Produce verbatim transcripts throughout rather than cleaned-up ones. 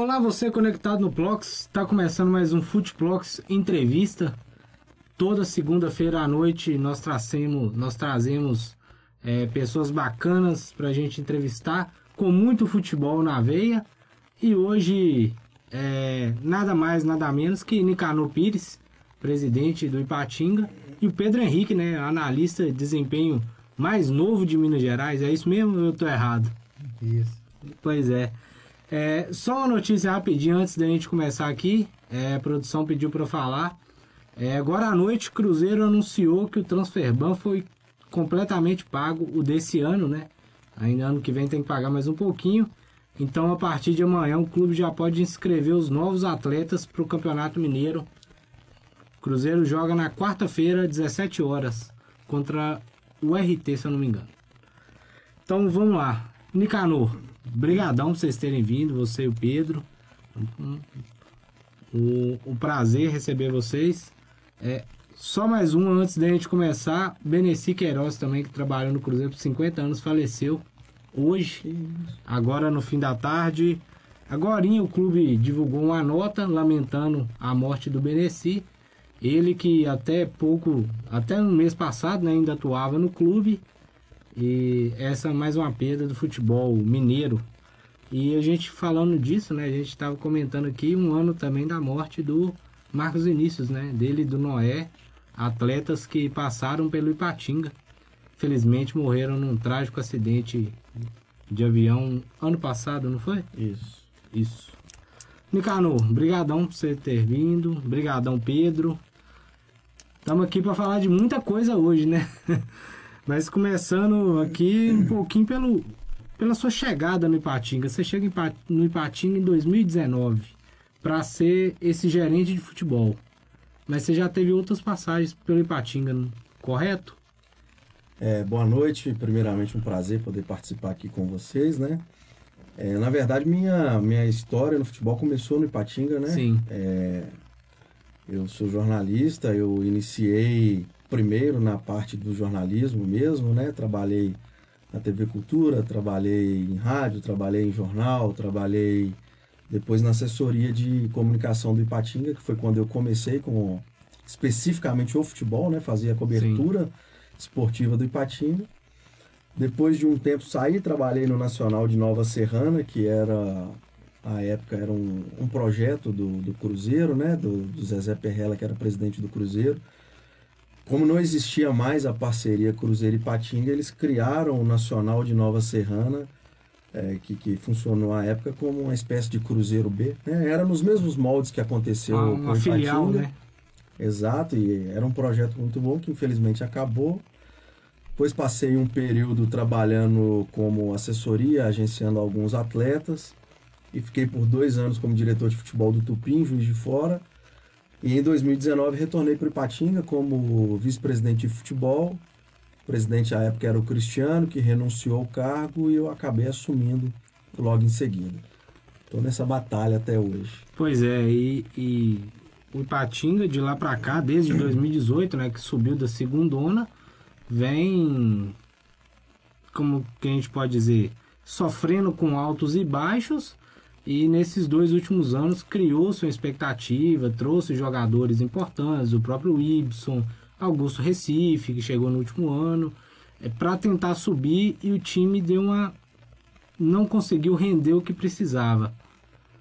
Olá, você conectado no Plox, está começando mais um Futeplox Entrevista. Toda segunda-feira à noite nós trazemos, nós trazemos é, pessoas bacanas para a gente entrevistar, com muito futebol na veia. E hoje, é, nada mais, nada menos que Nicanor Pires, presidente do Ipatinga, e o Pedro Henrique, né, analista de desempenho mais novo de Minas Gerais. É isso mesmo ou eu estou errado? Isso. Pois é. É, só uma notícia rapidinho antes da gente começar aqui, é, a produção pediu para eu falar. É, agora à noite, Cruzeiro anunciou que o Transferban foi completamente pago, o desse ano, né? Ainda ano que vem tem que pagar mais um pouquinho. Então, a partir de amanhã, o clube já pode inscrever os novos atletas para o Campeonato Mineiro. O Cruzeiro joga na quarta-feira, dezessete horas, contra o R T, se eu não me engano. Então, vamos lá. Nicanor, brigadão por vocês terem vindo, você e o Pedro. O, o prazer receber vocês. É, só mais um antes da gente começar. Beneci Queiroz também, que trabalhou no Cruzeiro por cinquenta anos, faleceu hoje, agora no fim da tarde. Agorinha o clube divulgou uma nota lamentando a morte do Beneci. Ele que até pouco, até um mês passado, né, ainda atuava no clube. E essa é mais uma perda do futebol mineiro. E a gente falando disso, né? A gente estava comentando aqui um ano também da morte do Marcos Vinícius, né? Dele e do Noé, atletas que passaram pelo Ipatinga. Felizmente morreram num trágico acidente de avião ano passado, não foi? Isso. Isso. Nicanor, brigadão por você ter vindo. Brigadão, Pedro. Estamos aqui para falar de muita coisa hoje, né? Mas começando aqui um pouquinho pelo, pela sua chegada no Ipatinga. Você chega no Ipatinga em dois mil e dezenove para ser esse gerente de futebol. Mas você já teve outras passagens pelo Ipatinga, correto? É, boa noite. Primeiramente, um prazer poder participar aqui com vocês, né? É, na verdade, minha, minha história no futebol começou no Ipatinga, né? Sim. É, eu sou jornalista, eu iniciei... Primeiro na parte do jornalismo mesmo, né? Trabalhei na T V Cultura, trabalhei em rádio, trabalhei em jornal, trabalhei depois na assessoria de comunicação do Ipatinga, que foi quando eu comecei com especificamente o futebol, né? Fazia a cobertura Sim. esportiva do Ipatinga. Depois de um tempo saí, trabalhei no Nacional de Nova Serrana, que era, à época, era um, um projeto do, do Cruzeiro, né? Do, do Zezé Perrella, que era presidente do Cruzeiro. Como não existia mais a parceria Cruzeiro e Ipatinga, eles criaram o Nacional de Nova Serrana, é, que, que funcionou à época como uma espécie de Cruzeiro B. Né? Era nos mesmos moldes que aconteceu ah, com o Ipatinga. Filial, né? Exato, e era um projeto muito bom que infelizmente acabou. Depois passei um período trabalhando como assessoria, agenciando alguns atletas, e fiquei por dois anos como diretor de futebol do Tupim, Juiz de Fora. E em dois mil e dezenove retornei para o Ipatinga como vice-presidente de futebol. O presidente à época era o Cristiano, que renunciou ao cargo e eu acabei assumindo logo em seguida. Estou nessa batalha até hoje. Pois é, e, e o Ipatinga de lá para cá, desde dois mil e dezoito, né, que subiu da segundona, vem, como que a gente pode dizer, sofrendo com altos e baixos. E nesses dois últimos anos criou-se uma expectativa, trouxe jogadores importantes, o próprio Ibson, Augusto Recife, que chegou no último ano, é, para tentar subir, e o time deu uma não conseguiu render o que precisava.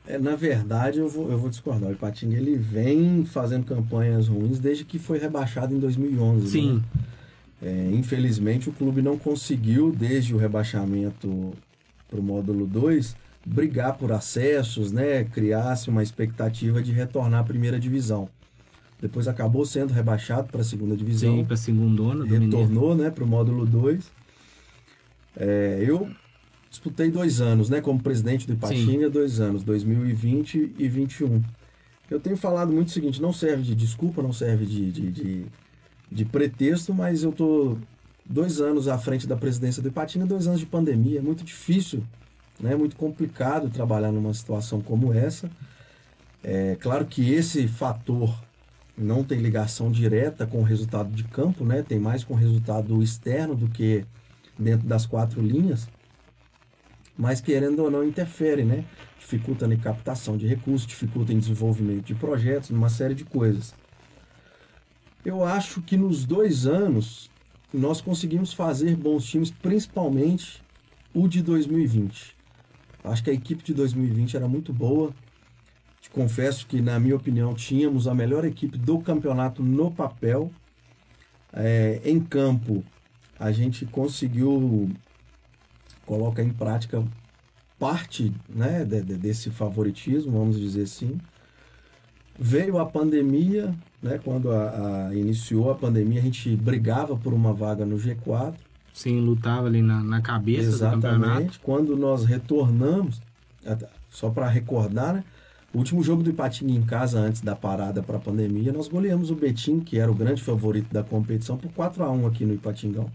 É, na verdade, eu vou, eu vou discordar. O Ipatinga ele vem fazendo campanhas ruins desde que foi rebaixado em dois mil e onze. Sim. Né? É, infelizmente, o clube não conseguiu, desde o rebaixamento para o Módulo dois, brigar por acessos, né? Criasse uma expectativa de retornar à primeira divisão. Depois acabou sendo rebaixado para a segunda divisão. Sim, para a segundona. Retornou, né, para o Módulo dois. É, eu disputei dois anos, né, como presidente do Ipatinga, Sim. dois anos, dois mil e vinte e dois mil e vinte e um. Eu tenho falado muito o seguinte, não serve de desculpa, não serve de, de, de, de pretexto, mas eu estou dois anos à frente da presidência do Ipatinga, dois anos de pandemia, é muito difícil. É muito complicado trabalhar numa situação como essa. É claro que esse fator não tem ligação direta com o resultado de campo, né? Tem mais com o resultado externo do que dentro das quatro linhas. mas querendo ou não interfere, né? Dificulta na captação de recursos, dificulta em desenvolvimento de projetos, uma série de coisas. Eu acho que nos dois anos nós conseguimos fazer bons times, principalmente o de dois mil e vinte. Acho que a equipe de dois mil e vinte era muito boa. Te confesso que, na minha opinião, tínhamos a melhor equipe do campeonato no papel. É, em campo, a gente conseguiu colocar em prática parte, né, de, de, desse favoritismo, vamos dizer assim. Veio a pandemia, né, quando a, a iniciou a pandemia, a gente brigava por uma vaga no G quatro. Sim, lutava ali na, na cabeça. Exatamente. Do campeonato. Exatamente. Quando nós retornamos, só para recordar, né, o último jogo do Ipatinga em casa, antes da parada para a pandemia, nós goleamos o Betim, que era o grande favorito da competição, por quatro a um aqui no Ipatingão.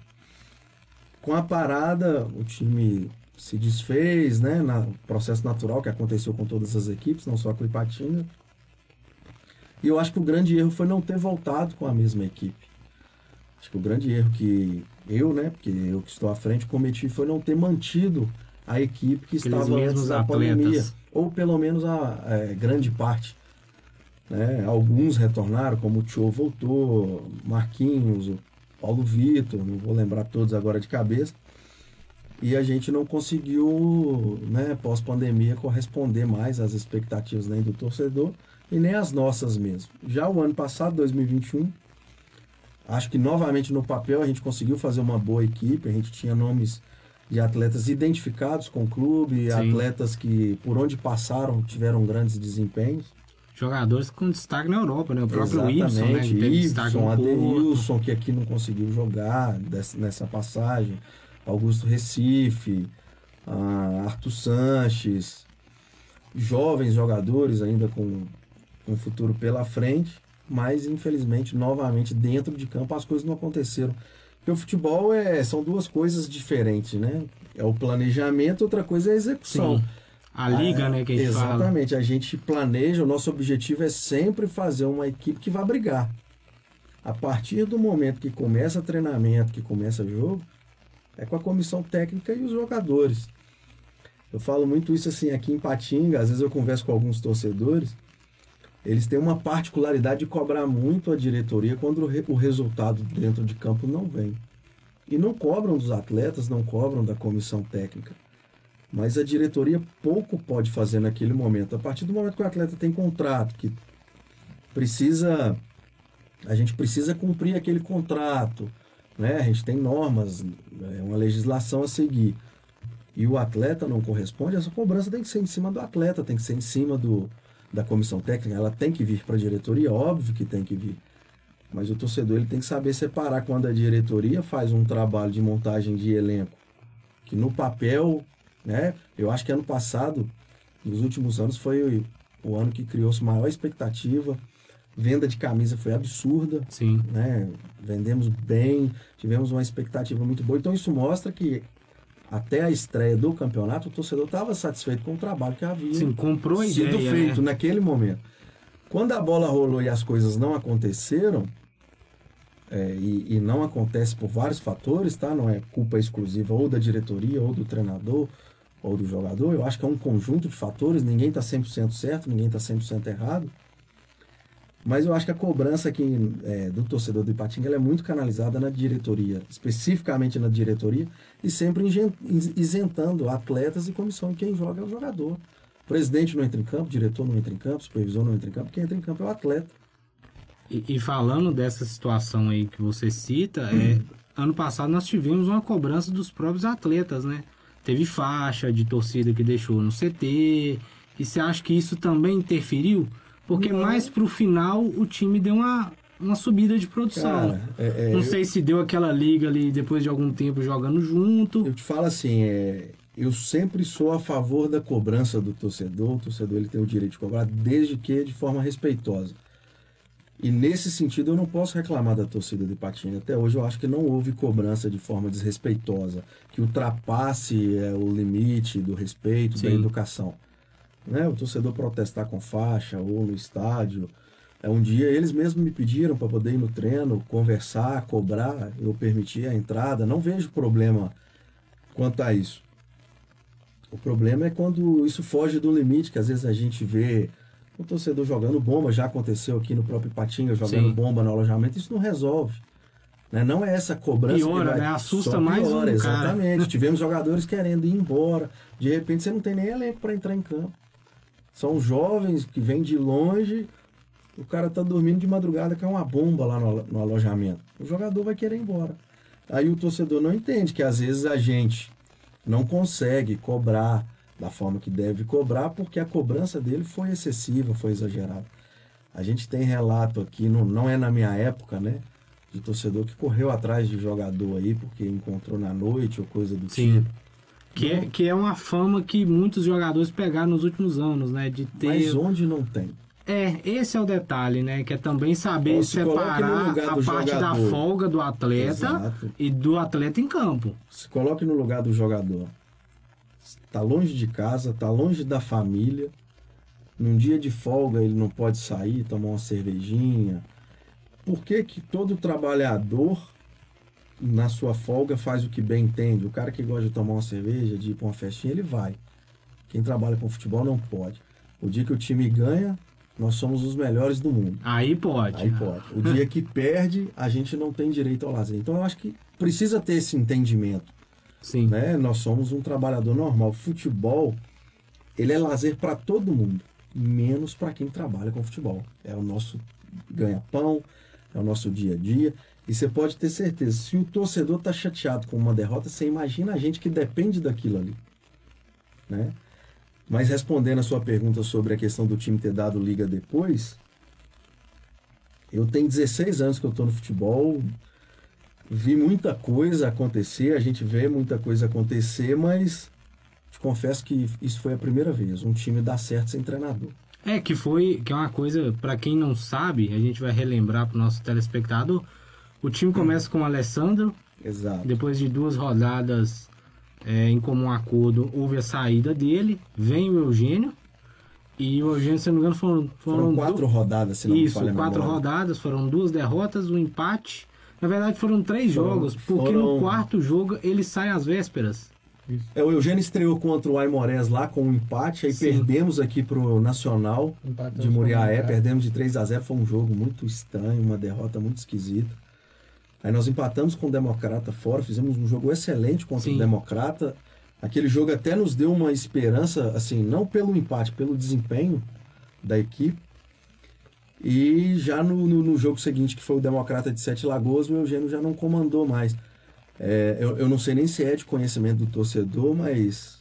Com a parada, o time se desfez, né, no processo natural que aconteceu com todas as equipes, não só com o Ipatinga. E eu acho que o grande erro foi não ter voltado com a mesma equipe. Acho que o grande erro que eu, né, porque eu que estou à frente, cometi foi não ter mantido a equipe que Aqueles estava antes da pandemia. Ou pelo menos a é, grande parte. Né? Alguns retornaram, como o Tio voltou, Marquinhos, o Paulo Vitor, não vou lembrar todos agora de cabeça. E a gente não conseguiu, né, pós-pandemia, corresponder mais às expectativas nem do torcedor e nem às nossas mesmo. Já o ano passado, dois mil e vinte e um, acho que novamente no papel a gente conseguiu fazer uma boa equipe, a gente tinha nomes de atletas identificados com o clube, Sim. atletas que por onde passaram tiveram grandes desempenhos. Jogadores com destaque na Europa, né? O próprio Ibson, né? Ibson, Adenilson, que aqui não conseguiu jogar nessa passagem, Augusto Recife, Arthur Sanches, jovens jogadores ainda com um futuro pela frente, mas infelizmente, novamente, dentro de campo as coisas não aconteceram. Porque o futebol é, são duas coisas diferentes, né? É o planejamento, outra coisa é a execução. Sim. A liga, ah, né, que a gente fala. Exatamente, a gente planeja, o nosso objetivo é sempre fazer uma equipe que vai brigar. A partir do momento que começa treinamento, que começa jogo, é com a comissão técnica e os jogadores. Eu falo muito isso assim aqui em Ipatinga, às vezes eu converso com alguns torcedores, eles têm uma particularidade de cobrar muito a diretoria quando o resultado dentro de campo não vem. E não cobram dos atletas, não cobram da comissão técnica. Mas a diretoria pouco pode fazer naquele momento. A partir do momento que o atleta tem contrato, que precisa, a gente precisa cumprir aquele contrato, né? A gente tem normas, é uma legislação a seguir. E o atleta não corresponde, essa cobrança tem que ser em cima do atleta, tem que ser em cima do... da comissão técnica, ela tem que vir para a diretoria, óbvio que tem que vir. Mas o torcedor ele tem que saber separar quando a diretoria faz um trabalho de montagem de elenco, que no papel, né, eu acho que ano passado, nos últimos anos, foi o, o ano que criou-se maior expectativa, venda de camisa foi absurda, Sim. né, vendemos bem, tivemos uma expectativa muito boa, então isso mostra que até a estreia do campeonato, o torcedor estava satisfeito com o trabalho que havia Sim, comprou a sido ideia, feito né? naquele momento. Quando a bola rolou e as coisas não aconteceram, é, e, e não acontece por vários fatores, tá? Não é culpa exclusiva ou da diretoria, ou do treinador, ou do jogador, eu acho que é um conjunto de fatores, ninguém está cem por cento certo, ninguém está cem por cento errado, mas eu acho que a cobrança aqui, é, do torcedor do Ipatinga ela é muito canalizada na diretoria, especificamente na diretoria, e sempre isentando atletas e comissão. Quem joga é o jogador. O presidente não entra em campo, o diretor não entra em campo, o supervisor não entra em campo, quem entra em campo é o atleta. E, e falando dessa situação aí que você cita, hum. é, ano passado nós tivemos uma cobrança dos próprios atletas, né? Teve faixa de torcida que deixou no C T, e você acha que isso também interferiu? Porque não. mais pro final o time deu uma, uma subida de produção. Cara, é, é, não sei eu, se deu aquela liga ali depois de algum tempo jogando junto. Eu te falo assim, é, eu sempre sou a favor da cobrança do torcedor. O torcedor ele tem o direito de cobrar desde que de forma respeitosa. E nesse sentido eu não posso reclamar da torcida do Ipatinga. Até hoje eu acho que não houve cobrança de forma desrespeitosa, que ultrapasse é, o limite do respeito, Sim. da educação. Né, o torcedor protestar com faixa ou no estádio. É, um dia eles mesmos me pediram para poder ir no treino, conversar, cobrar, eu permiti a entrada, não vejo problema quanto a isso. O problema é quando isso foge do limite, que às vezes a gente vê o torcedor jogando bomba, já aconteceu aqui no próprio Ipatinga, jogando Sim. bomba no alojamento, isso não resolve. Né? Não é essa cobrança piora, que vai... né? Assusta piora, mais um, exatamente. Cara. Tivemos jogadores querendo ir embora, de repente você não tem nem elenco para entrar em campo. São jovens que vêm de longe, o cara tá dormindo de madrugada, cai uma bomba lá no, no alojamento. O jogador vai querer ir embora. Aí o torcedor não entende que às vezes a gente não consegue cobrar da forma que deve cobrar, porque a cobrança dele foi excessiva, foi exagerada. A gente tem relato aqui, não, não é na minha época, né? De torcedor que correu atrás de jogador aí, porque encontrou na noite ou coisa do Sim. tipo. Que é, que é uma fama que muitos jogadores pegaram nos últimos anos, né? De ter... Mas onde não tem? É, esse é o detalhe, né? Que é também saber se separar a parte jogador. Da folga do atleta Exato. E do atleta em campo. Se coloque no lugar do jogador. Está longe de casa, está longe da família. Num dia de folga ele não pode sair, tomar uma cervejinha. Por que que todo trabalhador... na sua folga faz o que bem entende? O cara que gosta de tomar uma cerveja, de ir para uma festinha, ele vai. Quem trabalha com futebol não pode. O dia que o time ganha, nós somos os melhores do mundo. Aí pode. Aí pode. O dia que perde, a gente não tem direito ao lazer. Então eu acho que precisa ter esse entendimento. Sim. Né? Nós somos um trabalhador normal. O futebol, ele é lazer para todo mundo, menos para quem trabalha com futebol. É o nosso ganha-pão, é o nosso dia a dia. E você pode ter certeza, se o torcedor está chateado com uma derrota, você imagina a gente que depende daquilo ali. Né? Mas respondendo a sua pergunta sobre a questão do time ter dado liga depois, eu tenho dezesseis anos que eu estou no futebol, vi muita coisa acontecer, a gente vê muita coisa acontecer, mas te confesso que isso foi a primeira vez, um time dá certo sem treinador. É, que foi, que é uma coisa, para quem não sabe, a gente vai relembrar para o nosso telespectador. O time começa com o Alessandro, Exato. Depois de duas rodadas é, em comum acordo, houve a saída dele, vem o Eugênio, e o Eugênio, se não me engano, foram... Foram, foram quatro do... rodadas, se não me falha a memória. Isso, quatro rodadas, foram duas derrotas, um empate, na verdade foram três foram, jogos, porque foram... no quarto jogo ele sai às vésperas. Isso. É, o Eugênio estreou contra o Aimorés lá com um empate, aí Sim. perdemos aqui pro Nacional Empatamos de Muriaé, perdemos de três a zero, foi um jogo muito estranho, uma derrota muito esquisita. Aí nós empatamos com o Democrata fora, fizemos um jogo excelente contra Sim. o Democrata. Aquele jogo até nos deu uma esperança, assim, não pelo empate, pelo desempenho da equipe. E já no, no, no jogo seguinte, que foi o Democrata de Sete Lagoas, o Eugênio já não comandou mais. É, eu, eu não sei nem se é de conhecimento do torcedor, mas...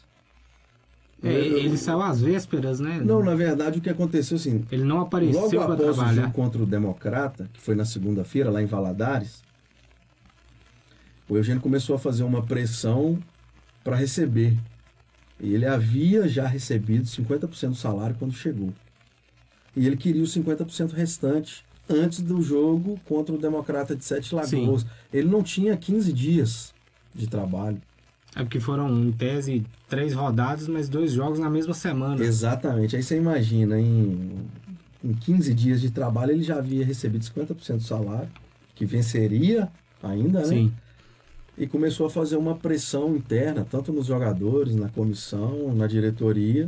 É, eu, ele eu... saiu às vésperas, né? Não, na verdade o que aconteceu, assim... Ele não apareceu para trabalhar. Logo após o jogo contra o Democrata, que foi na segunda-feira, lá em Valadares... O Eugênio começou a fazer uma pressão para receber. E ele havia já recebido cinquenta por cento do salário quando chegou. E ele queria os cinquenta por cento restante antes do jogo contra o Democrata de Sete Lagoas. Sim. Ele não tinha quinze dias de trabalho. É porque foram, em tese, três rodadas, mas dois jogos na mesma semana. Exatamente. Aí você imagina, em, em quinze dias de trabalho, ele já havia recebido cinquenta por cento do salário, que venceria ainda, né? Sim. E começou a fazer uma pressão interna, tanto nos jogadores, na comissão, na diretoria,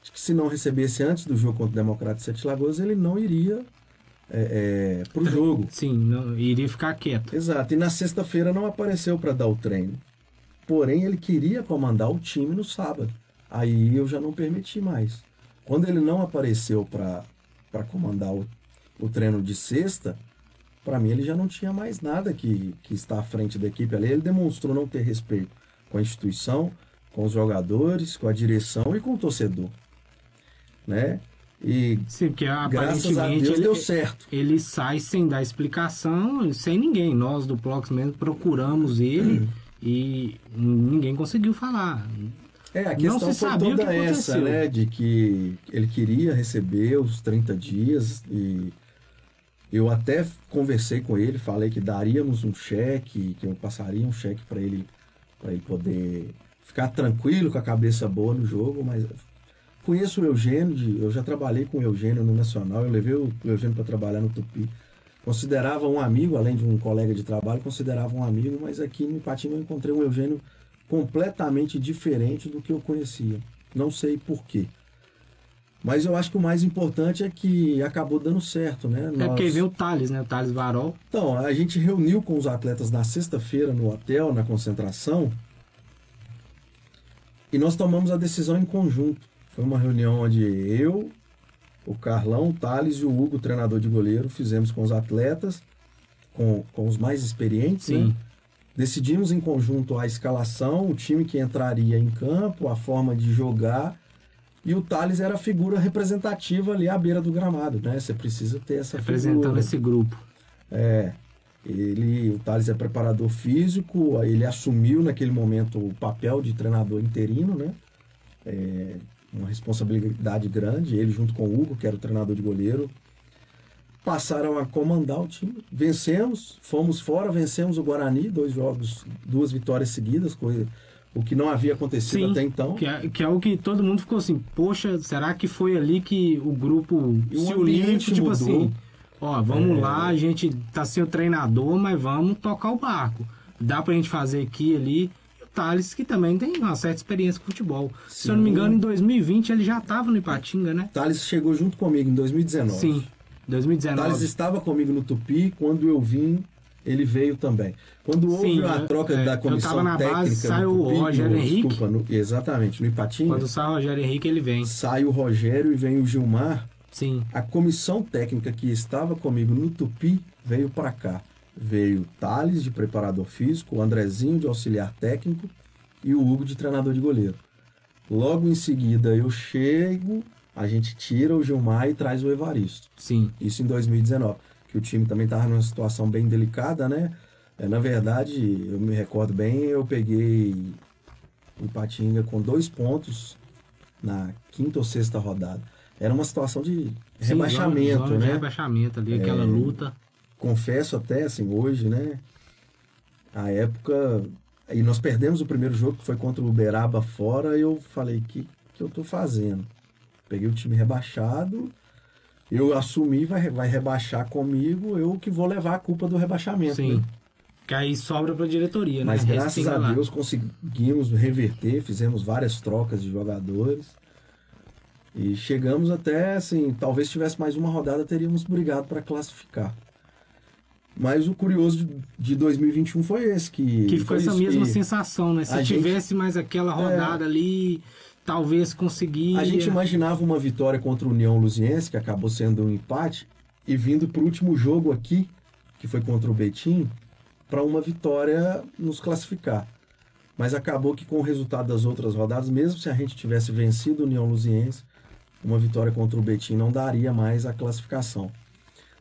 de que se não recebesse antes do jogo contra o Democrata de Sete Lagoas, ele não iria é, é, para o jogo. Sim, não, iria ficar quieto. Exato, e na sexta-feira não apareceu para dar o treino. Porém, ele queria comandar o time no sábado. Aí eu já não permiti mais. Quando ele não apareceu para comandar o, o treino de sexta, para mim ele já não tinha mais nada que, que está à frente da equipe ali. Ele demonstrou não ter respeito com a instituição, com os jogadores, com a direção e com o torcedor, né? E Sim, porque graças a Deus ele, deu certo. Ele sai sem dar explicação, sem ninguém. Nós do Plox mesmo procuramos ele hum. e ninguém conseguiu falar. É, a questão não se foi sabia toda essa, né? De que ele queria receber os trinta dias e... Eu até conversei com ele, falei que daríamos um cheque, que eu passaria um cheque para ele, para ele poder ficar tranquilo, com a cabeça boa no jogo, mas conheço o Eugênio, eu já trabalhei com o Eugênio no Nacional, eu levei o Eugênio para trabalhar no Tupim. Considerava um amigo, além de um colega de trabalho, considerava um amigo, mas aqui no Ipatinga eu encontrei um Eugênio completamente diferente do que eu conhecia. Não sei porquê. Mas eu acho que o mais importante é que acabou dando certo, né? Nós... É porque veio o Thales, né? O Thales Varol. Então, a gente reuniu com os atletas na sexta-feira no hotel, na concentração, e nós tomamos a decisão em conjunto. Foi uma reunião onde eu, o Carlão, o Thales e o Hugo, o treinador de goleiro, fizemos com os atletas, com, com os mais experientes, sim, né? Decidimos em conjunto a escalação, o time que entraria em campo, a forma de jogar. E o Thales era a figura representativa ali à beira do gramado, né? Você precisa ter essa representando figura. Representando esse grupo. É. Ele, o Thales é preparador físico, ele assumiu naquele momento o papel de treinador interino, né? É, uma responsabilidade grande. Ele junto com o Hugo, que era o treinador de goleiro, passaram a comandar o time. Vencemos, fomos fora, vencemos o Guarani, dois jogos, duas vitórias seguidas, coisa, o que não havia acontecido, sim, até então. Que é, que é o que todo mundo ficou assim, poxa, será que foi ali que o grupo se uniu, tipo mudou. Assim, ó, vamos é... lá, a gente tá sem o treinador, mas vamos tocar o barco. Dá pra gente fazer aqui, ali. E o Thales, que também tem uma certa experiência com futebol. Sim. Se eu não me engano, em dois mil e vinte ele já tava no Ipatinga, né? Thales chegou junto comigo em dois mil e dezenove. Sim, dois mil e dezenove. Thales estava comigo no Tupi, quando eu vim... Ele veio também. Quando houve sim, a troca é, da comissão técnica... Eu estava na base, saiu o Rogério Henrique. Desculpa, no, exatamente, no Ipatinga. Quando sai o Rogério Henrique, ele vem. Sai o Rogério e vem o Gilmar. Sim. A comissão técnica que estava comigo no Tupi veio para cá. Veio Thales, de preparador físico, o Andrezinho, de auxiliar técnico, e o Hugo, de treinador de goleiro. Logo em seguida, eu chego, a gente tira o Gilmar e traz o Evaristo. Sim. Isso em dois mil e dezenove. Que o time também estava numa situação bem delicada, né? É, na verdade, eu me recordo bem, eu peguei o Ipatinga com dois pontos na quinta ou sexta rodada. Era uma situação de sim, rebaixamento, zona, zona né? De rebaixamento ali, é, aquela luta. Confesso até, assim, hoje, né? A época... E nós perdemos o primeiro jogo, que foi contra o Uberaba fora, e eu falei, o que, que eu tô fazendo? Peguei o time rebaixado... Eu assumi, vai, vai rebaixar comigo, eu que vou levar a culpa do rebaixamento. Sim, né? Que aí sobra para a diretoria, né? Mas graças a lá. Deus conseguimos reverter, fizemos várias trocas de jogadores. E chegamos até, assim, talvez tivesse mais uma rodada, teríamos brigado para classificar. Mas o curioso de dois mil e vinte e um foi esse. Que, que ficou essa mesma que sensação, né? Se tivesse gente... mais aquela rodada é... ali... Talvez conseguir... A gente imaginava uma vitória contra a União Lusiense, que acabou sendo um empate, e vindo para o último jogo aqui, que foi contra o Betim, para uma vitória nos classificar. Mas acabou que com o resultado das outras rodadas, mesmo se a gente tivesse vencido a União Lusiense, uma vitória contra o Betim não daria mais a classificação.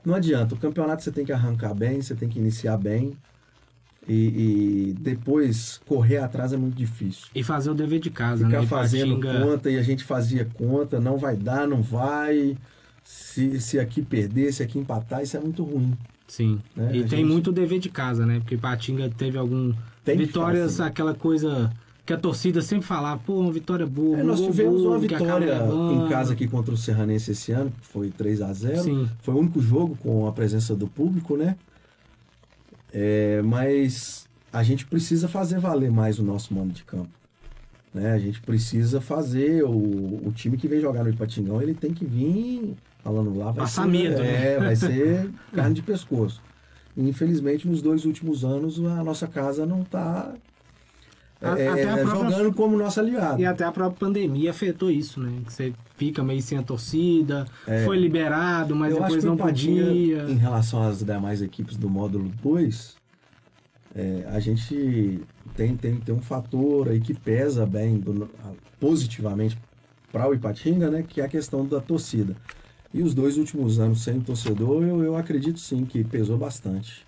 Não adianta, o campeonato você tem que arrancar bem, você tem que iniciar bem, E, e depois correr atrás é muito difícil. E fazer o dever de casa, ficar né? Ficar fazendo conta, e a gente fazia conta, não vai dar, não vai, se, se aqui perder, se aqui empatar, isso é muito ruim. Sim, né? E a tem gente... muito dever de casa, né? Porque Ipatinga teve algum tem vitórias, fazer, aquela coisa que a torcida sempre falava, pô, uma vitória boa. É, nós boa, tivemos boa, uma vitória em casa aqui contra o Serranense esse ano, que foi três a zero. Sim. Foi o único jogo com a presença do público, né? É, mas a gente precisa fazer valer mais o nosso mano de campo, né? A gente precisa fazer o, o time que vem jogar no Ipatingão, ele tem que vir falando lá, vai passar ser, medo, é, né? Vai ser carne de pescoço. E, infelizmente, nos dois últimos anos a nossa casa não está é, própria... jogando como nosso aliado. E até a própria pandemia afetou isso, né? Que você fica meio sem a torcida, é, foi liberado, mas eu depois acho que não podia. Em relação às demais equipes do módulo dois, é, a gente tem, tem, tem um fator aí que pesa bem do, positivamente para o Ipatinga, né? Que é a questão da torcida. E os dois últimos anos sem torcedor, eu, eu acredito sim que pesou bastante.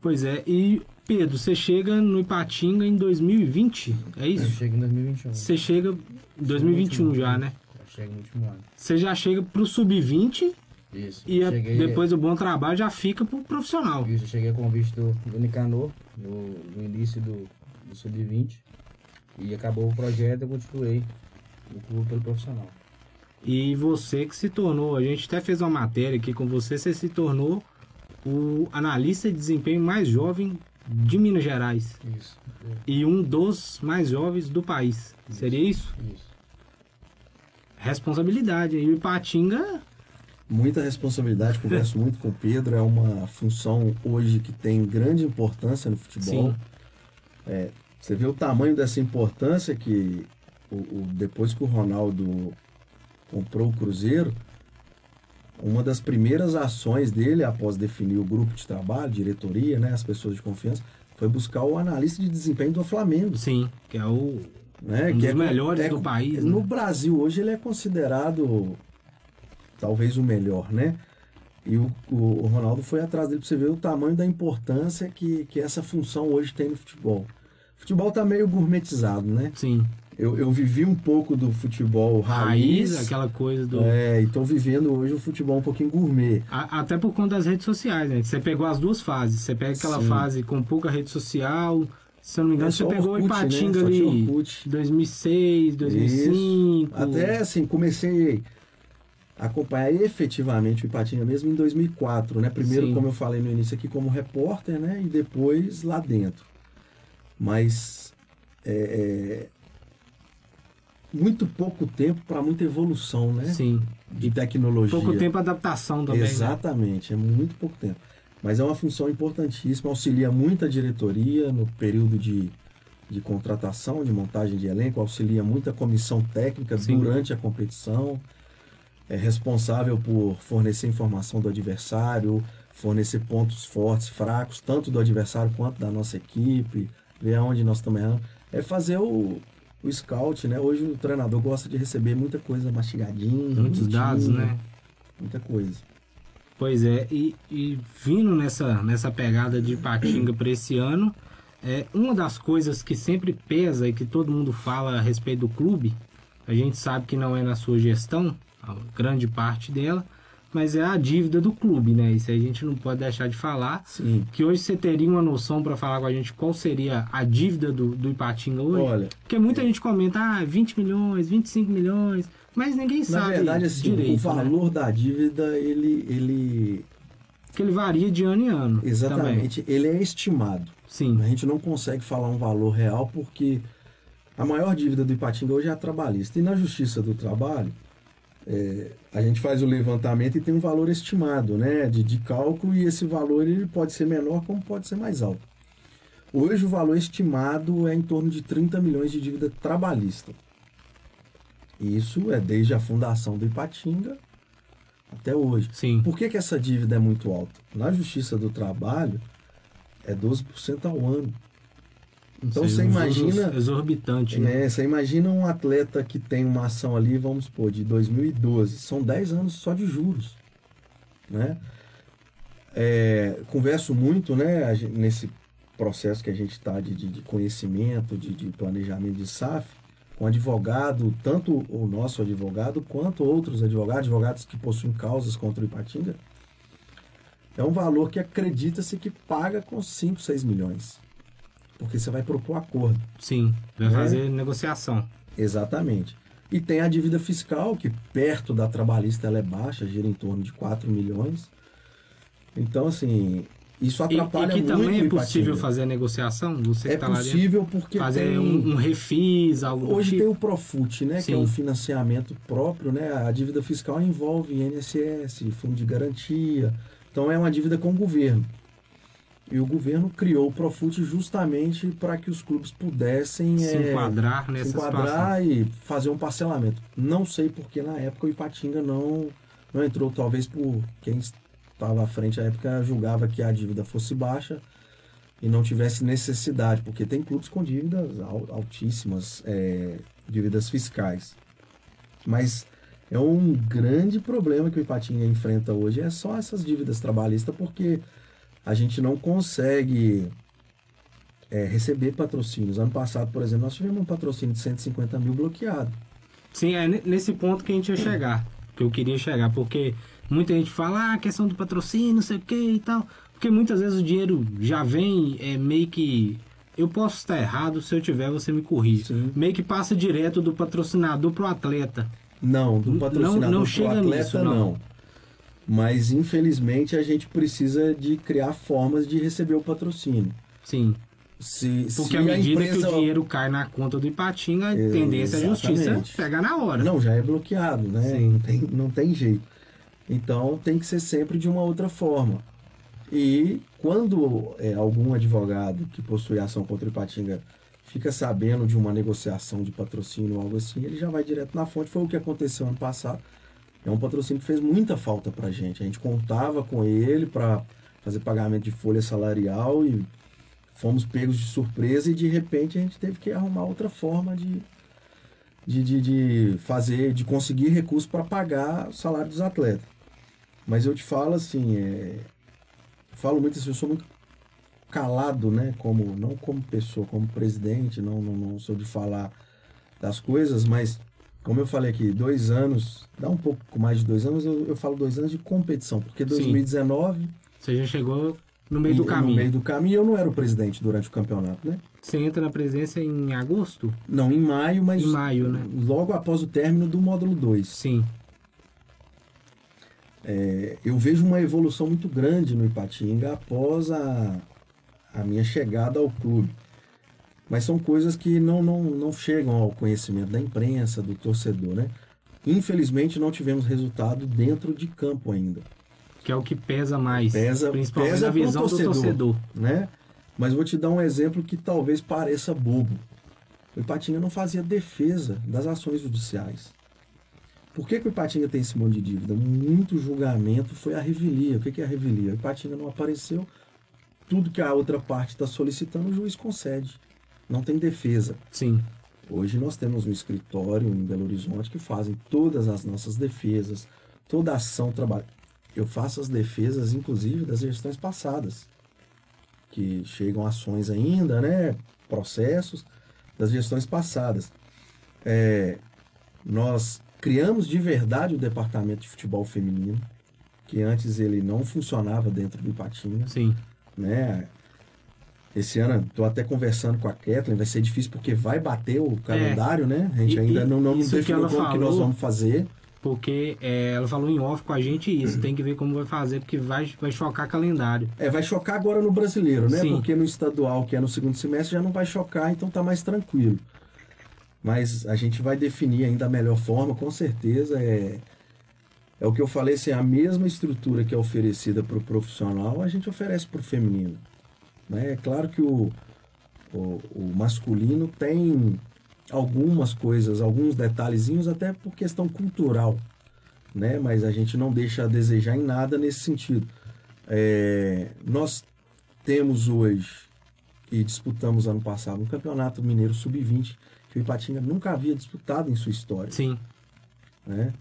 Pois é, e... Pedro, você chega no Ipatinga em dois mil e vinte, é isso? Eu chego em dois mil e vinte e um. Você chega em dois mil e vinte e um já, né? Eu chego no último ano. Você já chega pro sub vinte. Isso. E cheguei... depois do bom trabalho já fica pro profissional. Isso, eu cheguei a convite do, do Nicanor, no, no início do, do sub vinte. E acabou o projeto, eu continuei no clube pelo profissional. E você que se tornou, a gente até fez uma matéria aqui com você, você se tornou o analista de desempenho mais jovem de Minas Gerais. Isso. E um dos mais jovens do país. Isso. Seria isso? Isso. Responsabilidade. E o Ipatinga... Muita responsabilidade, converso muito com o Pedro, é uma função hoje que tem grande importância no futebol. Sim. É, você vê o tamanho dessa importância que o, o, depois que o Ronaldo comprou o Cruzeiro, uma das primeiras ações dele, após definir o grupo de trabalho, diretoria, né, as pessoas de confiança, foi buscar o analista de desempenho do Flamengo. Sim, que é o né, um que dos é, melhores é, do é, país. No né? Brasil, hoje ele é considerado... talvez o melhor, né? E o, o, o Ronaldo foi atrás dele para você ver o tamanho da importância que, que essa função hoje tem no futebol. O futebol tá meio gourmetizado, né? Sim. Eu, eu vivi um pouco do futebol raiz, raiz, aquela coisa do... É, e tô vivendo hoje o futebol um pouquinho gourmet. A, até por conta das redes sociais, né? Você pegou as duas fases. Você pega aquela Sim. fase com pouca rede social... Se eu não me engano, é você pegou Orkut, o Ipatinga né? ali em dois mil e seis, dois mil e cinco... Isso. Até, assim, comecei... acompanhar efetivamente o Ipatinga mesmo em dois mil e quatro, né? Primeiro, Sim. como eu falei no início aqui, como repórter, né? E depois lá dentro. Mas é, é, muito pouco tempo para muita evolução, né? Sim. De tecnologia. Pouco tempo adaptação também. Exatamente, né? É muito pouco tempo. Mas é uma função importantíssima, auxilia muito a diretoria no período de, de contratação, de montagem de elenco, auxilia muito a comissão técnica Sim. durante a competição. É responsável por fornecer informação do adversário, fornecer pontos fortes, fracos, tanto do adversário quanto da nossa equipe, ver aonde nós estamos errando. É fazer o, o scout, né? Hoje o treinador gosta de receber muita coisa mastigadinha. Muitos dados, né? Muita coisa. Pois é, e, e vindo nessa, nessa pegada de Ipatinga para esse ano, é, uma das coisas que sempre pesa e que todo mundo fala a respeito do clube, a gente sabe que não é na sua gestão, a grande parte dela, mas é a dívida do clube, né? Isso a gente não pode deixar de falar. Sim. Que hoje você teria uma noção para falar com a gente qual seria a dívida do, do Ipatinga hoje? Olha, porque muita é... gente comenta, ah, vinte milhões, vinte e cinco milhões, mas ninguém sabe. Na verdade, assim, direito, o valor né? da dívida, ele... ele... que ele varia de ano em ano. Exatamente. Também. Ele é estimado. Sim. A gente não consegue falar um valor real porque a maior dívida do Ipatinga hoje é a trabalhista. E na Justiça do Trabalho, É, a gente faz o levantamento e tem um valor estimado, né, de, de cálculo, e esse valor ele pode ser menor como pode ser mais alto. Hoje o valor estimado é em torno de trinta milhões de dívida trabalhista. Isso é desde a fundação do Ipatinga até hoje. Sim. Por que que essa dívida é muito alta? Na Justiça do Trabalho é doze por cento ao ano. Então você imagina... exorbitante, né? É, você imagina um atleta que tem uma ação ali, vamos supor, de dois mil e doze. São dez anos só de juros, né? É, converso muito, né, gente, nesse processo que a gente está de, de, de conhecimento, de, de planejamento de S A F, com advogado, tanto o nosso advogado quanto outros advogados, advogados que possuem causas contra o Ipatinga. É um valor que acredita-se que paga com cinco, seis milhões. Porque você vai propor acordo. Sim, vai né? fazer negociação. Exatamente. E tem a dívida fiscal, que perto da trabalhista ela é baixa, gira em torno de quatro milhões. Então, assim, isso atrapalha e, e que muito também é possível fazer a negociação? Você é tá possível lá porque fazer tem... um, um refis, algo hoje tipo. Tem o Profut, né? Sim. Que é um financiamento próprio, né? A dívida fiscal envolve I N S S, fundo de garantia. Então, é uma dívida com o governo. E o governo criou o Profut justamente para que os clubes pudessem se enquadrar, é, nessa se enquadrar e fazer um parcelamento. Não sei porque na época o Ipatinga não, não entrou, talvez por quem estava à frente à época julgava que a dívida fosse baixa e não tivesse necessidade, porque tem clubes com dívidas altíssimas, é, dívidas fiscais. Mas é um grande problema que o Ipatinga enfrenta hoje, é só essas dívidas trabalhistas, porque... a gente não consegue é, receber patrocínios. Ano passado, por exemplo, nós tivemos um patrocínio de cento e cinquenta mil bloqueado. Sim, é nesse ponto que a gente ia chegar, que eu queria chegar, porque muita gente fala, ah, questão do patrocínio, não sei o que e tal, porque muitas vezes o dinheiro já vem é, meio que... eu posso estar errado, se eu tiver você me corrige. Sim. Meio que passa direto do patrocinador para o atleta. Não, do patrocinador para o atleta nisso, não. não. Mas, infelizmente, a gente precisa de criar formas de receber o patrocínio. Sim. Se, Porque se à medida a empresa... que o dinheiro cai na conta do Ipatinga, a tendência é a justiça pegar na hora. Não, já é bloqueado, né? Sim. Não tem, não tem jeito. Então, tem que ser sempre de uma outra forma. E quando é, algum advogado que possui ação contra o Ipatinga fica sabendo de uma negociação de patrocínio ou algo assim, ele já vai direto na fonte. Foi o que aconteceu ano passado. É um patrocínio que fez muita falta para a gente. A gente contava com ele para fazer pagamento de folha salarial e fomos pegos de surpresa e, de repente, a gente teve que arrumar outra forma de, de, de, de fazer, de conseguir recursos para pagar o salário dos atletas. Mas eu te falo assim, é, falo muito assim, eu sou muito calado, né? Como, não como pessoa, como presidente, não, não, não sou de falar das coisas, mas... Como eu falei aqui, dois anos, dá um pouco mais de dois anos, eu, eu falo dois anos de competição, porque dois mil e dezenove... Sim. Você já chegou no meio e, do caminho. No meio do caminho, eu não era o presidente durante o campeonato, né? Você entra na presidência em agosto? Não, em maio, mas... Em maio, né? Logo após o término do módulo dois. Sim. É, eu vejo uma evolução muito grande no Ipatinga após a, a minha chegada ao clube. Mas são coisas que não, não, não chegam ao conhecimento da imprensa, do torcedor, né? Infelizmente, não tivemos resultado dentro de campo ainda. Que é o que pesa mais, pesa, principalmente pesa a visão torcedor, do torcedor. Né? Mas vou te dar um exemplo que talvez pareça bobo. O Ipatinga não fazia defesa das ações judiciais. Por que, que o Ipatinga tem esse monte de dívida? Muito julgamento foi a revelia. O que, que é a revelia? O Ipatinga não apareceu. Tudo que a outra parte está solicitando, o juiz concede. Não tem defesa. Sim. Hoje nós temos um escritório em Belo Horizonte que fazem todas as nossas defesas, toda a ação trabalho. Eu faço as defesas, inclusive, das gestões passadas, que chegam ações ainda, né? Processos das gestões passadas. É, nós criamos de verdade o departamento de futebol feminino, que antes ele não funcionava dentro do Ipatinga. Sim. Né? Esse ano, estou até conversando com a Ketlin, vai ser difícil porque vai bater o calendário, é, né? A gente e, ainda não, não definiu como que nós vamos fazer. Porque é, ela falou em off com a gente isso, uhum. Tem que ver como vai fazer, porque vai, vai chocar calendário. É, vai chocar agora no brasileiro, né? Sim. Porque no estadual, que é no segundo semestre, já não vai chocar, então tá mais tranquilo. Mas a gente vai definir ainda a melhor forma, com certeza. É, é o que eu falei, assim, a mesma estrutura que é oferecida para o profissional, a gente oferece para o feminino. É claro que o, o, o masculino tem algumas coisas, alguns detalhezinhos, até por questão cultural, né? Mas a gente não deixa a desejar em nada nesse sentido. É, nós temos hoje, e disputamos ano passado, um campeonato mineiro sub vinte, que o Ipatinga nunca havia disputado em sua história. Sim. Né?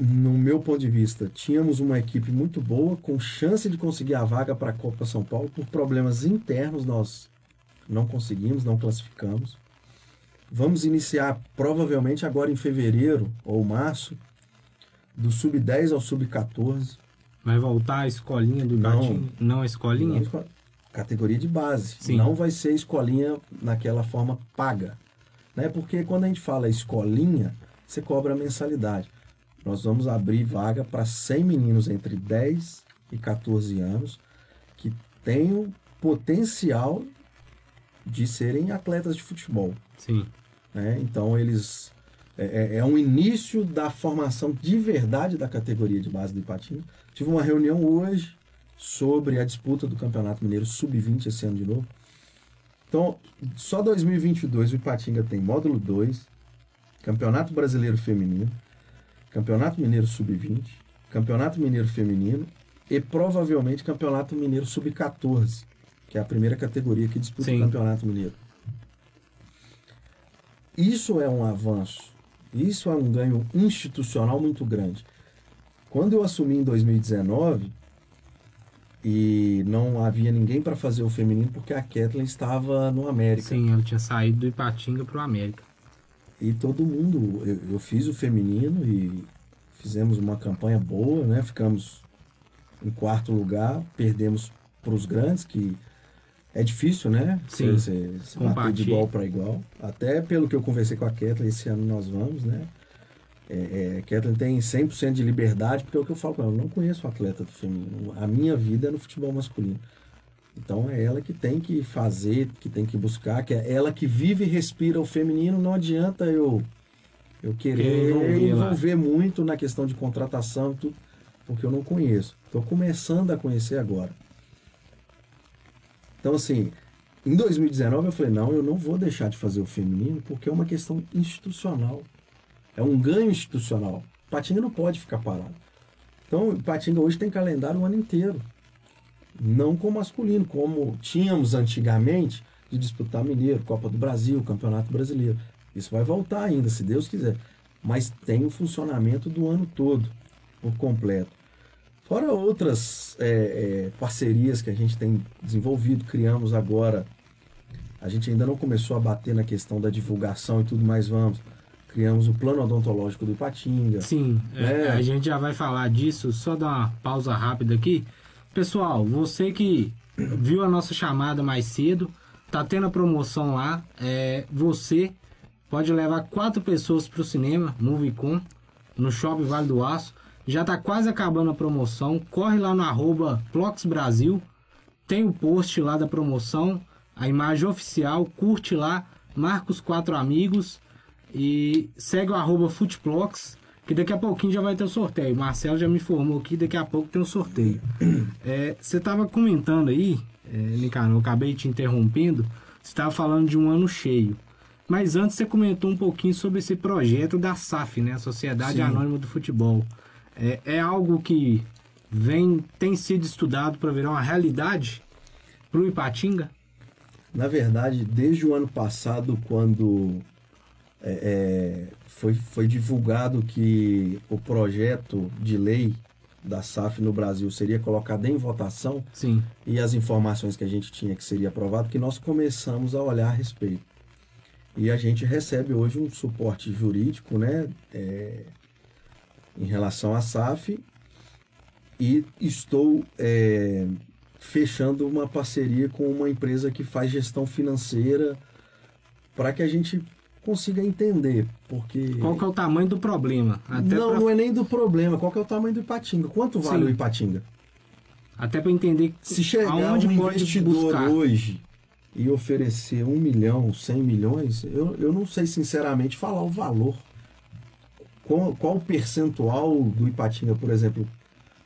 No meu ponto de vista, tínhamos uma equipe muito boa, com chance de conseguir a vaga para a Copa São Paulo. Por problemas internos, nós não conseguimos, não classificamos. Vamos iniciar, provavelmente, agora em fevereiro ou março, do sub dez ao sub quatorze. Vai voltar a escolinha do Ipatinga? Não, não a escolinha? Não, categoria de base. Sim. Não vai ser escolinha naquela forma paga. Né? Porque quando a gente fala escolinha, você cobra a mensalidade. Nós vamos abrir vaga para cem meninos entre dez e quatorze anos que têm o potencial de serem atletas de futebol. Sim. É, então, eles é, é um início da formação de verdade da categoria de base do Ipatinga. Tive uma reunião hoje sobre a disputa do Campeonato Mineiro sub vinte esse ano de novo. Então, só dois mil e vinte e dois o Ipatinga tem módulo dois, Campeonato Brasileiro Feminino, Campeonato Mineiro sub vinte, Campeonato Mineiro Feminino e provavelmente Campeonato Mineiro sub quatorze, que é a primeira categoria que disputa Sim. o Campeonato Mineiro. Isso é um avanço, isso é um ganho institucional muito grande. Quando eu assumi em dois mil e dezenove, e não havia ninguém para fazer o feminino porque a Ketlin estava no América. Sim, ela tinha saído do Ipatinga para o América. E todo mundo, eu, eu fiz o feminino e fizemos uma campanha boa, né? Ficamos em quarto lugar, perdemos para os grandes, que é difícil, né? Sim. Você, você bater de igual para igual. Até pelo que eu conversei com a Ketlin, esse ano nós vamos, né? É, é, a Ketlin tem cem por cento de liberdade, porque é o que eu falo com ela, eu não conheço o atleta do feminino. A minha vida é no futebol masculino. Então é ela que tem que fazer, que tem que buscar, que é ela que vive e respira o feminino. Não adianta eu, eu querer envolver, envolver muito na questão de contratação, tudo, porque eu não conheço. Estou começando a conhecer agora. Então, assim, em dois mil e dezenove eu falei, não, eu não vou deixar de fazer o feminino, porque é uma questão institucional. É um ganho institucional. Ipatinga não pode ficar parado. Então, Ipatinga hoje tem calendário o ano inteiro. Não com masculino, como tínhamos antigamente, de disputar Mineiro, Copa do Brasil, Campeonato Brasileiro. Isso vai voltar ainda, se Deus quiser. Mas tem o funcionamento do ano todo, por completo. Fora outras é, é, parcerias que a gente tem desenvolvido, criamos agora. A gente ainda não começou a bater na questão da divulgação e tudo mais, vamos. Criamos o plano odontológico do Ipatinga. Sim, né? é, a gente já vai falar disso, só dar uma pausa rápida aqui. Pessoal, você que viu a nossa chamada mais cedo, tá tendo a promoção lá, é, você pode levar quatro pessoas para o cinema, Moviecom, no Shopping Vale do Aço. Já tá quase acabando a promoção, corre lá no arroba Plox Brasil, tem o post lá da promoção, a imagem oficial, curte lá, marca os quatro amigos e segue o arroba Futplox, que daqui a pouquinho já vai ter o sorteio. O Marcelo já me informou que daqui a pouco tem o sorteio. É, você tava comentando aí, é, Nicanor, eu acabei te interrompendo, você tava falando de um ano cheio. Mas antes você comentou um pouquinho sobre esse projeto da S A F, né? A Sociedade Sim. Anônima do Futebol. É, é algo que vem, tem sido estudado para virar uma realidade para o Ipatinga? Na verdade, desde o ano passado, quando é, foi, foi divulgado que o projeto de lei da S A F no Brasil seria colocado em votação, Sim. e as informações que a gente tinha que seria aprovado, que nós começamos a olhar a respeito. E a gente recebe hoje um suporte jurídico, né? É, em relação à S A F, e estou é, fechando uma parceria com uma empresa que faz gestão financeira para que a gente consiga entender. Porque qual que é o tamanho do problema? Até não, pra... não é nem do problema, qual que é o tamanho do Ipatinga? Quanto vale Sim. o Ipatinga? Até para entender se chegar aonde um investidor buscar. Hoje e oferecer um milhão, cem milhões, eu, eu não sei sinceramente falar o valor. Qual, qual o percentual do Ipatinga, por exemplo?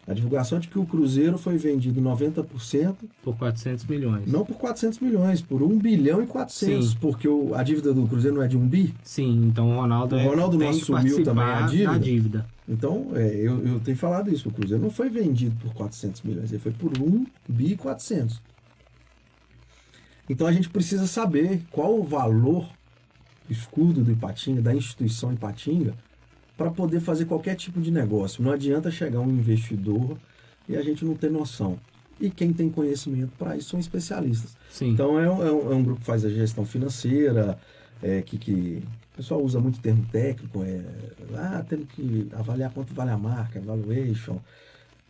A divulgação de que o Cruzeiro foi vendido noventa por cento... Por quatrocentos milhões. Não por quatrocentos milhões, por um bilhão e quatrocentos. Sim. Porque o, a dívida do Cruzeiro não é de um bi? Sim, então o Ronaldo... O Ronaldo não assumiu também a dívida. dívida. Então, é, eu, eu tenho falado isso. O Cruzeiro não foi vendido por quatrocentos milhões, ele foi por um bi e quatrocentos. Então a gente precisa saber qual o valor escudo do Ipatinga, da instituição Ipatinga, para poder fazer qualquer tipo de negócio. Não adianta chegar um investidor e a gente não ter noção. E quem tem conhecimento para isso são especialistas. Sim. Então é um, é, um, é um grupo que faz a gestão financeira, é, que, que o pessoal usa muito termo técnico, é, ah, temos que avaliar quanto vale a marca, valuation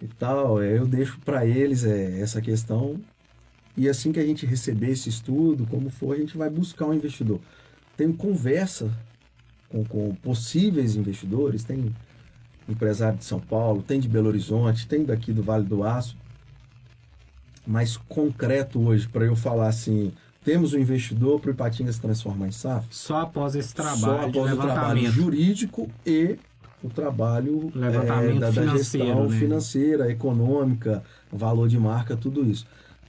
e tal. É, eu deixo para eles é, essa questão. E assim que a gente receber esse estudo, como for, a gente vai buscar um investidor. Tenho conversa Com, com possíveis investidores, tem empresário de São Paulo, tem de Belo Horizonte, tem daqui do Vale do Aço, mas concreto hoje, para eu falar assim, temos um investidor para o Ipatinga se transformar em S A F? Só após esse trabalho de levantamento. Só após o trabalho jurídico e o trabalho é, da, da gestão né? financeira, econômica, valor de marca, tudo isso.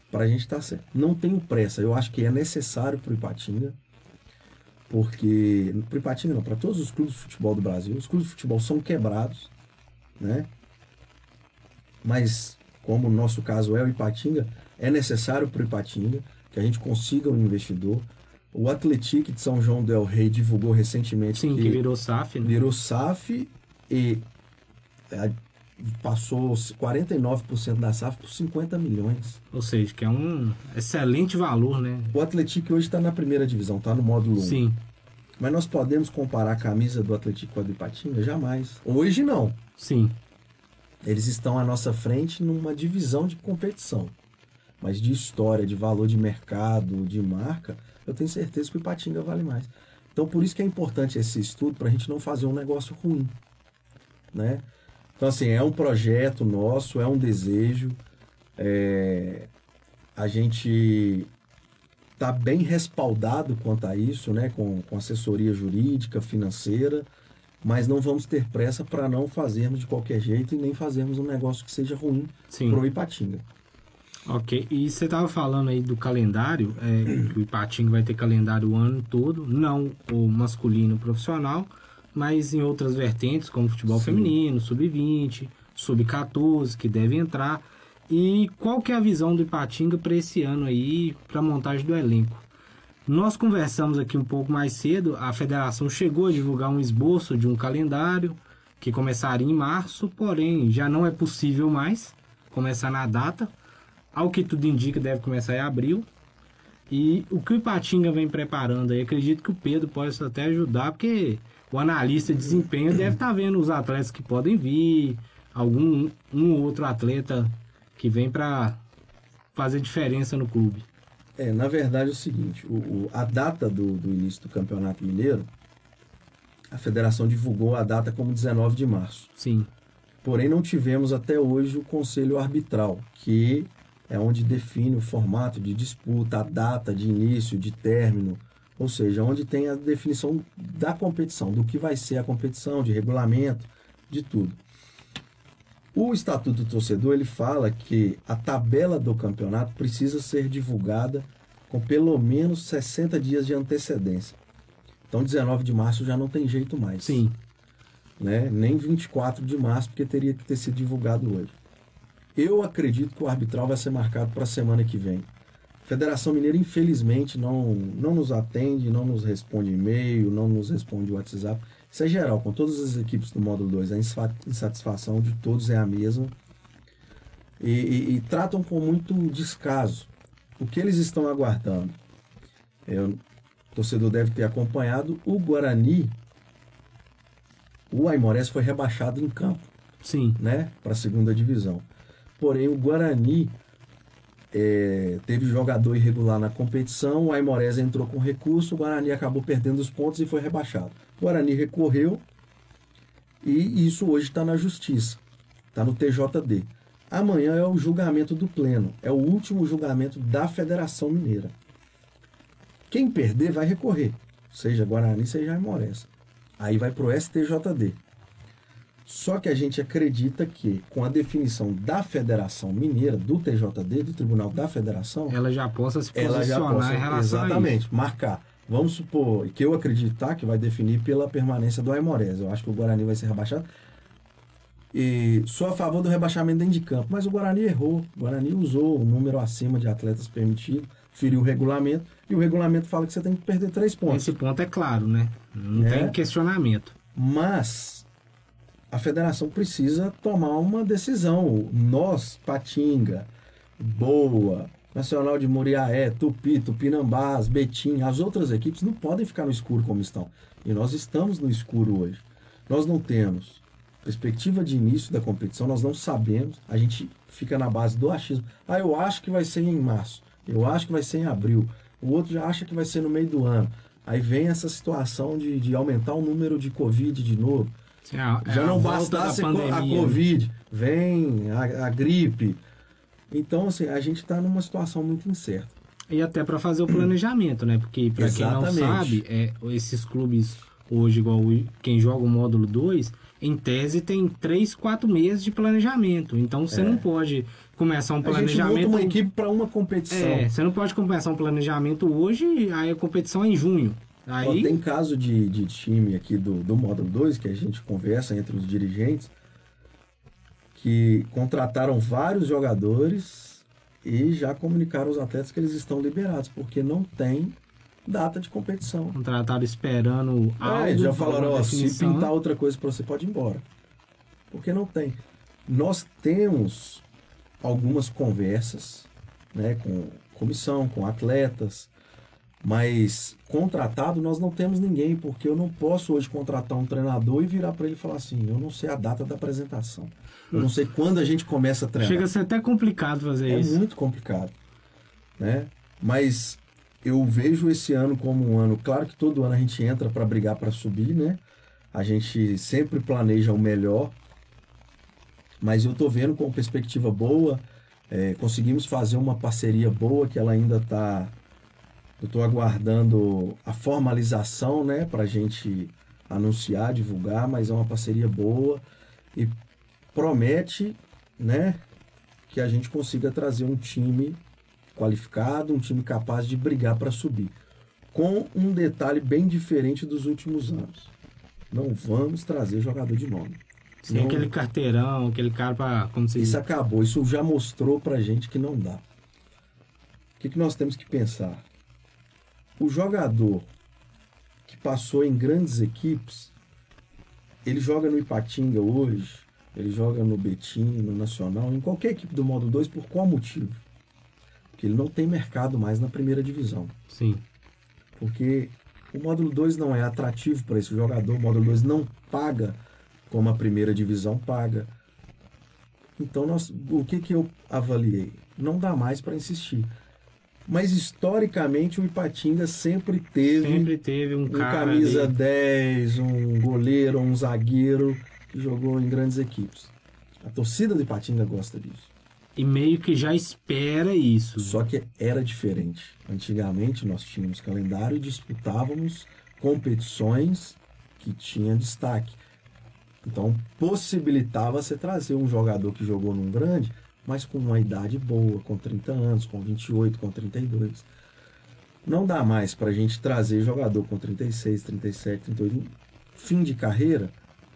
Para a gente estar tá certo. Não tenho pressa, eu acho que é necessário para o Ipatinga, porque, para o Ipatinga não, para todos os clubes de futebol do Brasil, os clubes de futebol são quebrados, né? Mas, como o nosso caso é o Ipatinga, é necessário para o Ipatinga que a gente consiga um investidor. O Atlético de São João del Rei divulgou recentemente Sim, que, que virou S A F, né? Virou S A F e passou quarenta e nove por cento da S A F por cinquenta milhões. Ou seja, que é um excelente valor, né? O Atlético hoje está na primeira divisão, está no módulo um. Sim. Mas nós podemos comparar a camisa do Atlético com a do Ipatinga? Jamais. Hoje não. Sim. Eles estão à nossa frente numa divisão de competição. Mas de história, de valor de mercado, de marca, eu tenho certeza que o Ipatinga vale mais. Então, por isso que é importante esse estudo, para a gente não fazer um negócio ruim, né? Então, assim, é um projeto nosso, é um desejo, é... a gente está bem respaldado quanto a isso, né? Com, com assessoria jurídica, financeira, mas não vamos ter pressa para não fazermos de qualquer jeito e nem fazermos um negócio que seja ruim para o Ipatinga. Ok, e você estava falando aí do calendário, é, que o Ipatinga vai ter calendário o ano todo, não o masculino profissional, mas em outras vertentes, como futebol Sim. feminino, sub vinte, sub quatorze, que deve entrar. E qual que é a visão do Ipatinga para esse ano aí, para a montagem do elenco? Nós conversamos aqui um pouco mais cedo, a federação chegou a divulgar um esboço de um calendário que começaria em março, porém já não é possível mais começar na data. Ao que tudo indica, deve começar em abril. E o que o Ipatinga vem preparando aí, acredito que o Pedro possa até ajudar, porque o analista de desempenho deve estar vendo os atletas que podem vir, algum um outro atleta que vem para fazer diferença no clube. É, na verdade é o seguinte, o, o, a data do, do início do Campeonato Mineiro, a federação divulgou a data como dezenove de março. Sim. Porém, não tivemos até hoje o Conselho Arbitral, que é onde define o formato de disputa, a data de início, de término, ou seja, onde tem a definição da competição, do que vai ser a competição, de regulamento, de tudo. O Estatuto do Torcedor, ele fala que a tabela do campeonato precisa ser divulgada com pelo menos sessenta dias de antecedência. Então, dezenove de março já não tem jeito mais. Sim. Né? Nem vinte e quatro de março, porque teria que ter sido divulgado hoje. Eu acredito que o arbitral vai ser marcado para a semana que vem. A Federação Mineira, infelizmente, não, não nos atende, não nos responde e-mail, não nos responde WhatsApp. Isso é geral, com todas as equipes do Módulo dois, a insatisfação de todos é a mesma. E, e, e tratam com muito descaso. O que eles estão aguardando? É, o torcedor deve ter acompanhado o Guarani. O Aimorés foi rebaixado em campo. Sim. Né, para a segunda divisão. Porém, o Guarani é, teve jogador irregular na competição, o Aimorés entrou com recurso, o Guarani acabou perdendo os pontos e foi rebaixado. O Guarani recorreu e isso hoje está na Justiça, está no T J D. Amanhã é o julgamento do Pleno, é o último julgamento da Federação Mineira. Quem perder vai recorrer, seja Guarani, seja Aimorés. Aí vai para o S T J D. Só que a gente acredita que, com a definição da Federação Mineira, do T J D, do Tribunal da Federação... Ela já possa se posicionar já possa, em relação a isso. Exatamente, marcar. Vamos supor, que eu acreditar que vai definir pela permanência do Aimorés. Eu acho que o Guarani vai ser rebaixado. E sou a favor do rebaixamento dentro de campo. Mas o Guarani errou. O Guarani usou o número acima de atletas permitido, feriu o regulamento. E o regulamento fala que você tem que perder três pontos. Esse ponto é claro, né? Não é, tem questionamento. Mas... a federação precisa tomar uma decisão. Nós, Ipatinga, Boa, Nacional de Moriaé, Tupi, Tupinambás, Betim, as outras equipes não podem ficar no escuro como estão. E nós estamos no escuro hoje. Nós não temos perspectiva de início da competição, nós não sabemos. A gente fica na base do achismo. Ah, eu acho que vai ser em março, eu acho que vai ser em abril, o outro já acha que vai ser no meio do ano. Aí vem essa situação de, de aumentar o número de Covid de novo. Sim, a, já não bastasse a, a Covid, vem a, a gripe. Então, assim, a gente está numa situação muito incerta. E até para fazer o planejamento, né? Porque, para quem não sabe, é, esses clubes hoje, igual quem joga o módulo dois, em tese tem três, quatro meses de planejamento. Então, você é. não pode começar um planejamento... A gente monta uma equipe para uma competição. É, você não pode começar um planejamento hoje, aí a competição é em junho. Aí... Ó, tem caso de, de time aqui do, do Módulo dois, que a gente conversa entre os dirigentes, que contrataram vários jogadores e já comunicaram aos atletas que eles estão liberados, porque não tem data de competição. Contrataram esperando algo. É, já falaram, ó, se pintar outra coisa para você, pode ir embora. Porque não tem. Nós temos algumas conversas, né, com comissão, com atletas, mas contratado nós não temos ninguém, porque eu não posso hoje contratar um treinador e virar para ele e falar assim, eu não sei a data da apresentação, eu não sei quando a gente começa a treinar. Chega a ser até complicado fazer é isso. É muito complicado, né? Mas eu vejo esse ano como um ano, claro que todo ano a gente entra para brigar para subir, né? A gente sempre planeja o melhor, mas eu estou vendo com perspectiva boa. É, conseguimos fazer uma parceria boa que ela ainda está... Eu estou aguardando a formalização, né, para a gente anunciar, divulgar, mas é uma parceria boa e promete, né, que a gente consiga trazer um time qualificado, um time capaz de brigar para subir. Com um detalhe bem diferente dos últimos anos. Não vamos trazer jogador de nome. Sem não... aquele carteirão, aquele cara para... Isso diz? Acabou, isso já mostrou para a gente que não dá. O que, que nós temos que pensar? O jogador que passou em grandes equipes, ele joga no Ipatinga hoje, ele joga no Betim, no Nacional, em qualquer equipe do Módulo dois, por qual motivo? Porque ele não tem mercado mais na primeira divisão. Sim. Porque o Módulo dois não é atrativo para esse jogador, o Módulo dois não paga como a primeira divisão paga. Então, nós, o que, que eu avaliei? Não dá mais para insistir. Mas, historicamente, o Ipatinga sempre teve, sempre teve um, um camisa ali. dez, um goleiro, um zagueiro que jogou em grandes equipes. A torcida do Ipatinga gosta disso. E meio que já espera isso. Só que era diferente. Antigamente nós tínhamos calendário e disputávamos competições que tinham destaque. Então possibilitava você trazer um jogador que jogou num grande, mas com uma idade boa, com trinta anos, com vinte e oito, com trinta e dois. Não dá mais para a gente trazer jogador com trinta e seis, trinta e sete, trinta e oito, fim de carreira,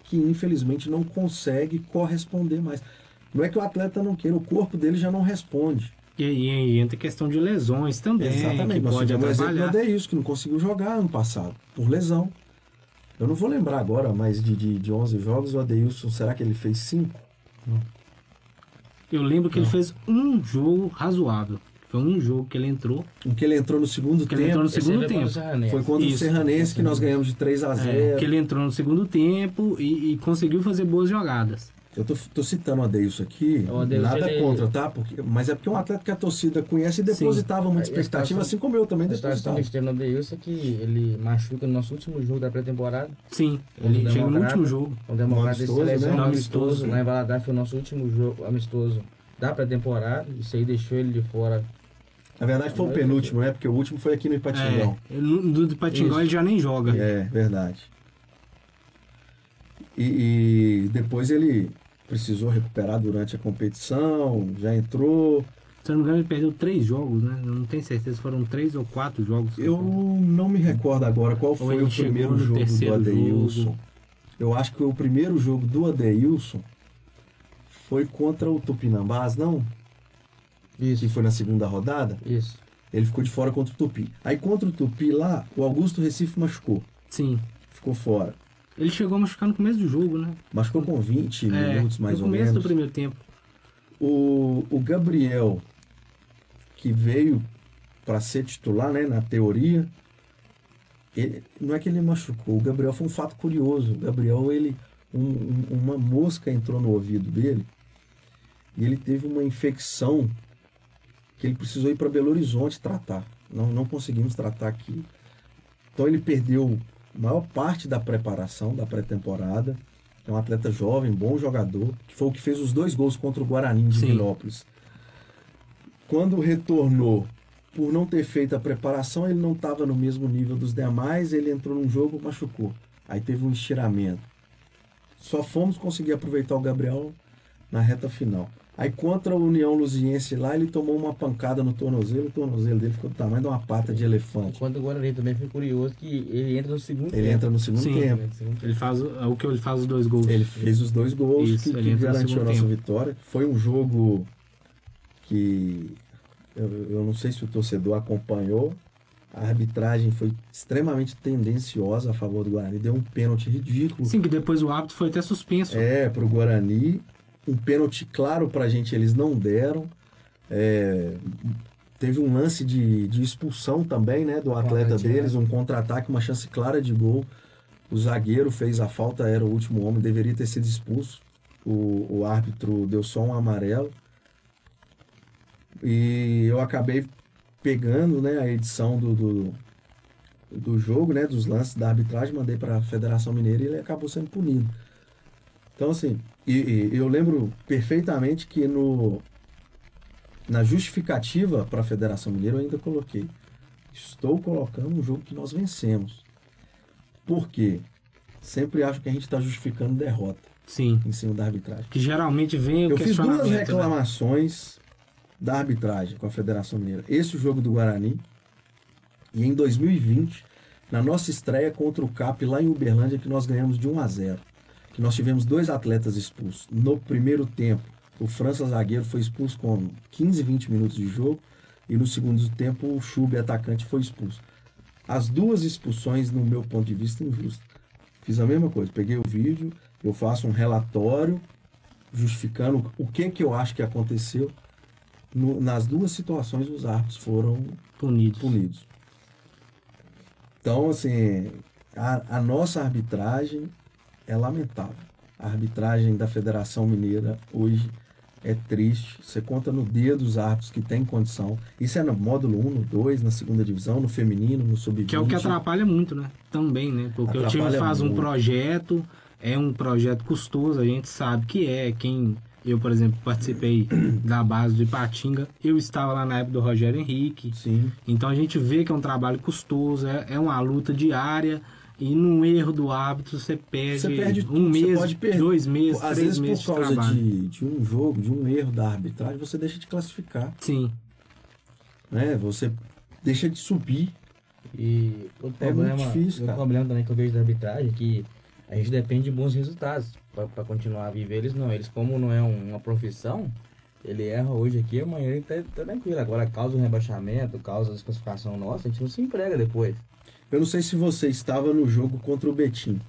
que infelizmente não consegue corresponder mais. Não é que o atleta não queira, o corpo dele já não responde. E aí entra a questão de lesões também. Exatamente, mas pode atrapalhar. É isso, que não conseguiu jogar ano passado, por lesão. Eu não vou lembrar agora, mas de, de, de onze jogos, o Adeilson, será que ele fez cinco? Eu lembro que não. Ele fez um jogo razoável. Foi um jogo que ele entrou. O que ele entrou no segundo que tempo. Ele entrou no segundo tempo. Foi contra Isso. o Serranense que nós ganhamos de três a zero. É, que ele entrou no segundo tempo e, e conseguiu fazer boas jogadas. Eu tô, tô citando o Adeilson aqui, o Adeilson, nada ele... contra, tá? Porque, mas é porque é um atleta que a torcida conhece e depositava Sim. muita expectativa, assim como eu também depositava. A história do Adeilson é que ele machuca no nosso último jogo da pré-temporada. Sim, ele chega no último jogo. O Democrata de Sete Lagoas, amistoso, né? Valadares foi o nosso último jogo amistoso da pré-temporada, isso aí deixou ele de fora. Na verdade foi o penúltimo, né? Porque o último foi aqui no Ipatingão. É, no Ipatingão ele já nem joga. É, verdade. E, e depois ele... precisou recuperar durante a competição, já entrou. Se não me engano, ele perdeu três jogos, né? Eu não tenho certeza, foram três ou quatro jogos. Eu não me recordo agora qual foi o primeiro jogo do Adeilson. Eu acho que o primeiro jogo do Adeilson foi contra o Tupinambás, não? Isso. Que foi na segunda rodada? Isso. Ele ficou de fora contra o Tupi. Aí contra o Tupi lá, o Augusto Recife machucou. Sim. Ficou fora. Ele chegou a machucar no começo do jogo, né? Machucou com vinte minutos, mais ou menos. No começo do primeiro tempo. O, o Gabriel, que veio para ser titular, né, na teoria, ele, não é que ele machucou. O Gabriel foi um fato curioso. O Gabriel, ele, um, um, uma mosca entrou no ouvido dele e ele teve uma infecção que ele precisou ir para Belo Horizonte tratar. Não, não conseguimos tratar aqui. Então ele perdeu... a maior parte da preparação, da pré-temporada. É um atleta jovem, bom jogador, que foi o que fez os dois gols contra o Guarani de Vilópolis. Quando retornou, por não ter feito a preparação, ele não estava no mesmo nível dos demais, ele entrou num jogo, machucou. Aí teve um estiramento. Só fomos conseguir aproveitar o Gabriel na reta final. Aí contra a União Lusiense lá, ele tomou uma pancada no tornozelo, o tornozelo dele ficou do tamanho de uma pata de elefante. Quanto o Guarani também foi curioso que ele entra no segundo ele tempo. Ele entra no segundo Sim, tempo. Ele faz o que ele faz os dois gols. Ele fez os dois gols Isso, que, que garantiu a nossa tempo. vitória. Foi um jogo que eu, eu não sei se o torcedor acompanhou. A arbitragem foi extremamente tendenciosa a favor do Guarani, deu um pênalti ridículo. Sim, que depois o árbitro foi até suspenso. É, pro Guarani. Um pênalti claro pra gente eles não deram. É, teve um lance de, de expulsão também, né, do atleta deles, um contra-ataque, uma chance clara de gol. O zagueiro fez a falta, era o último homem, deveria ter sido expulso. O, o árbitro deu só um amarelo. E eu acabei pegando, né, a edição do, do, do jogo, né, dos lances da arbitragem, mandei pra Federação Mineira e ele acabou sendo punido. Então, assim, e, e eu lembro perfeitamente que no, na justificativa para a Federação Mineira eu ainda coloquei, estou colocando um jogo que nós vencemos. Por quê? Sempre acho que a gente está justificando derrota. Sim. Em cima da arbitragem. Que geralmente vem o eu fiz duas reclamações, né, da arbitragem com a Federação Mineira. Esse jogo do Guarani e em dois mil e vinte, na nossa estreia contra o C A P lá em Uberlândia, que nós ganhamos de um a zero. Que nós tivemos dois atletas expulsos no primeiro tempo. O França zagueiro foi expulso com quinze, vinte minutos de jogo e no segundo tempo o Chube, atacante, foi expulso. As duas expulsões, no meu ponto de vista, injustas. Fiz a mesma coisa, peguei o vídeo, eu faço um relatório justificando o que, que eu acho que aconteceu. No, nas duas situações, os árbitros foram punidos. punidos. Então, assim, a, a nossa arbitragem é lamentável. A arbitragem da Federação Mineira hoje é triste. Você conta no dedo os árbitros que tem condição. Isso é no módulo um, no dois, na segunda divisão, no feminino, no sub vinte. Que é o que atrapalha muito, né? Também, né? Porque atrapalha o time faz muito. Um projeto... É um projeto custoso, a gente sabe que é. Quem eu, por exemplo, participei da base do Ipatinga, eu estava lá na época do Rogério Henrique. Sim. Então a gente vê que é um trabalho custoso, é, é uma luta diária. E num erro do árbitro você perde, você perde um tudo. mês, pode perder. dois meses, Às três vezes, meses por causa de trabalho. De, de um jogo, de um erro da arbitragem, você deixa de classificar. Sim. Né? Você deixa de subir. E o problema, é muito difícil, cara. O problema também que eu vejo da arbitragem é que a gente depende de bons resultados para continuar a viver. Eles não, eles como não é um, uma profissão, ele erra hoje aqui, amanhã ele tá, tá tranquilo. Agora causa o rebaixamento, causa a desclassificação nossa, a gente não se emprega depois. Eu não sei se você estava no jogo contra o Betim,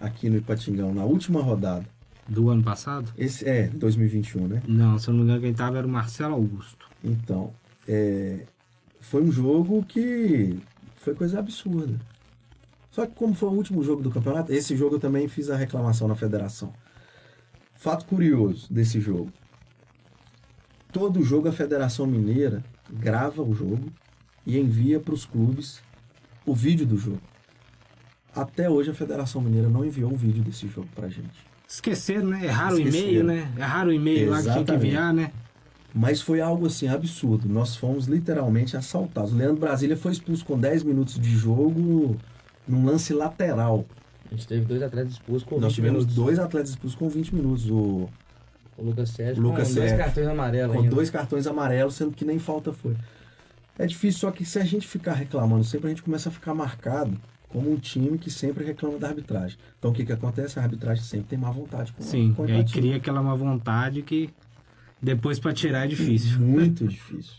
aqui no Ipatingão, na última rodada. Do ano passado? Esse, é, dois mil e vinte e um, né? Não, se eu não me engano quem estava era o Marcelo Augusto. Então, é, foi um jogo que foi coisa absurda. Só que como foi o último jogo do campeonato, esse jogo eu também fiz a reclamação na federação. Fato curioso desse jogo. Todo jogo a Federação Mineira grava o jogo e envia para os clubes o vídeo do jogo. Até hoje a Federação Mineira não enviou o vídeo desse jogo para a gente. Esqueceram, né? Erraram o e-mail, né? Erraram o e-mail lá que tinha que enviar, né? Mas foi algo assim, absurdo. Nós fomos literalmente assaltados. O Leandro Brasília foi expulso com dez minutos de jogo... num lance lateral. A gente teve dois atletas expulsos com Nós vinte tivemos minutos. dois atletas expulsos com vinte minutos. O, o Lucas Sérgio com Sérgio. dois cartões amarelos. Com ainda. dois cartões amarelos, sendo que nem falta foi. É difícil, só que se a gente ficar reclamando, sempre a gente começa a ficar marcado como um time que sempre reclama da arbitragem. Então o que, que acontece? A arbitragem sempre tem má vontade. Com Sim, a, com a e aí cria aquela má vontade que depois para tirar é difícil. Muito difícil.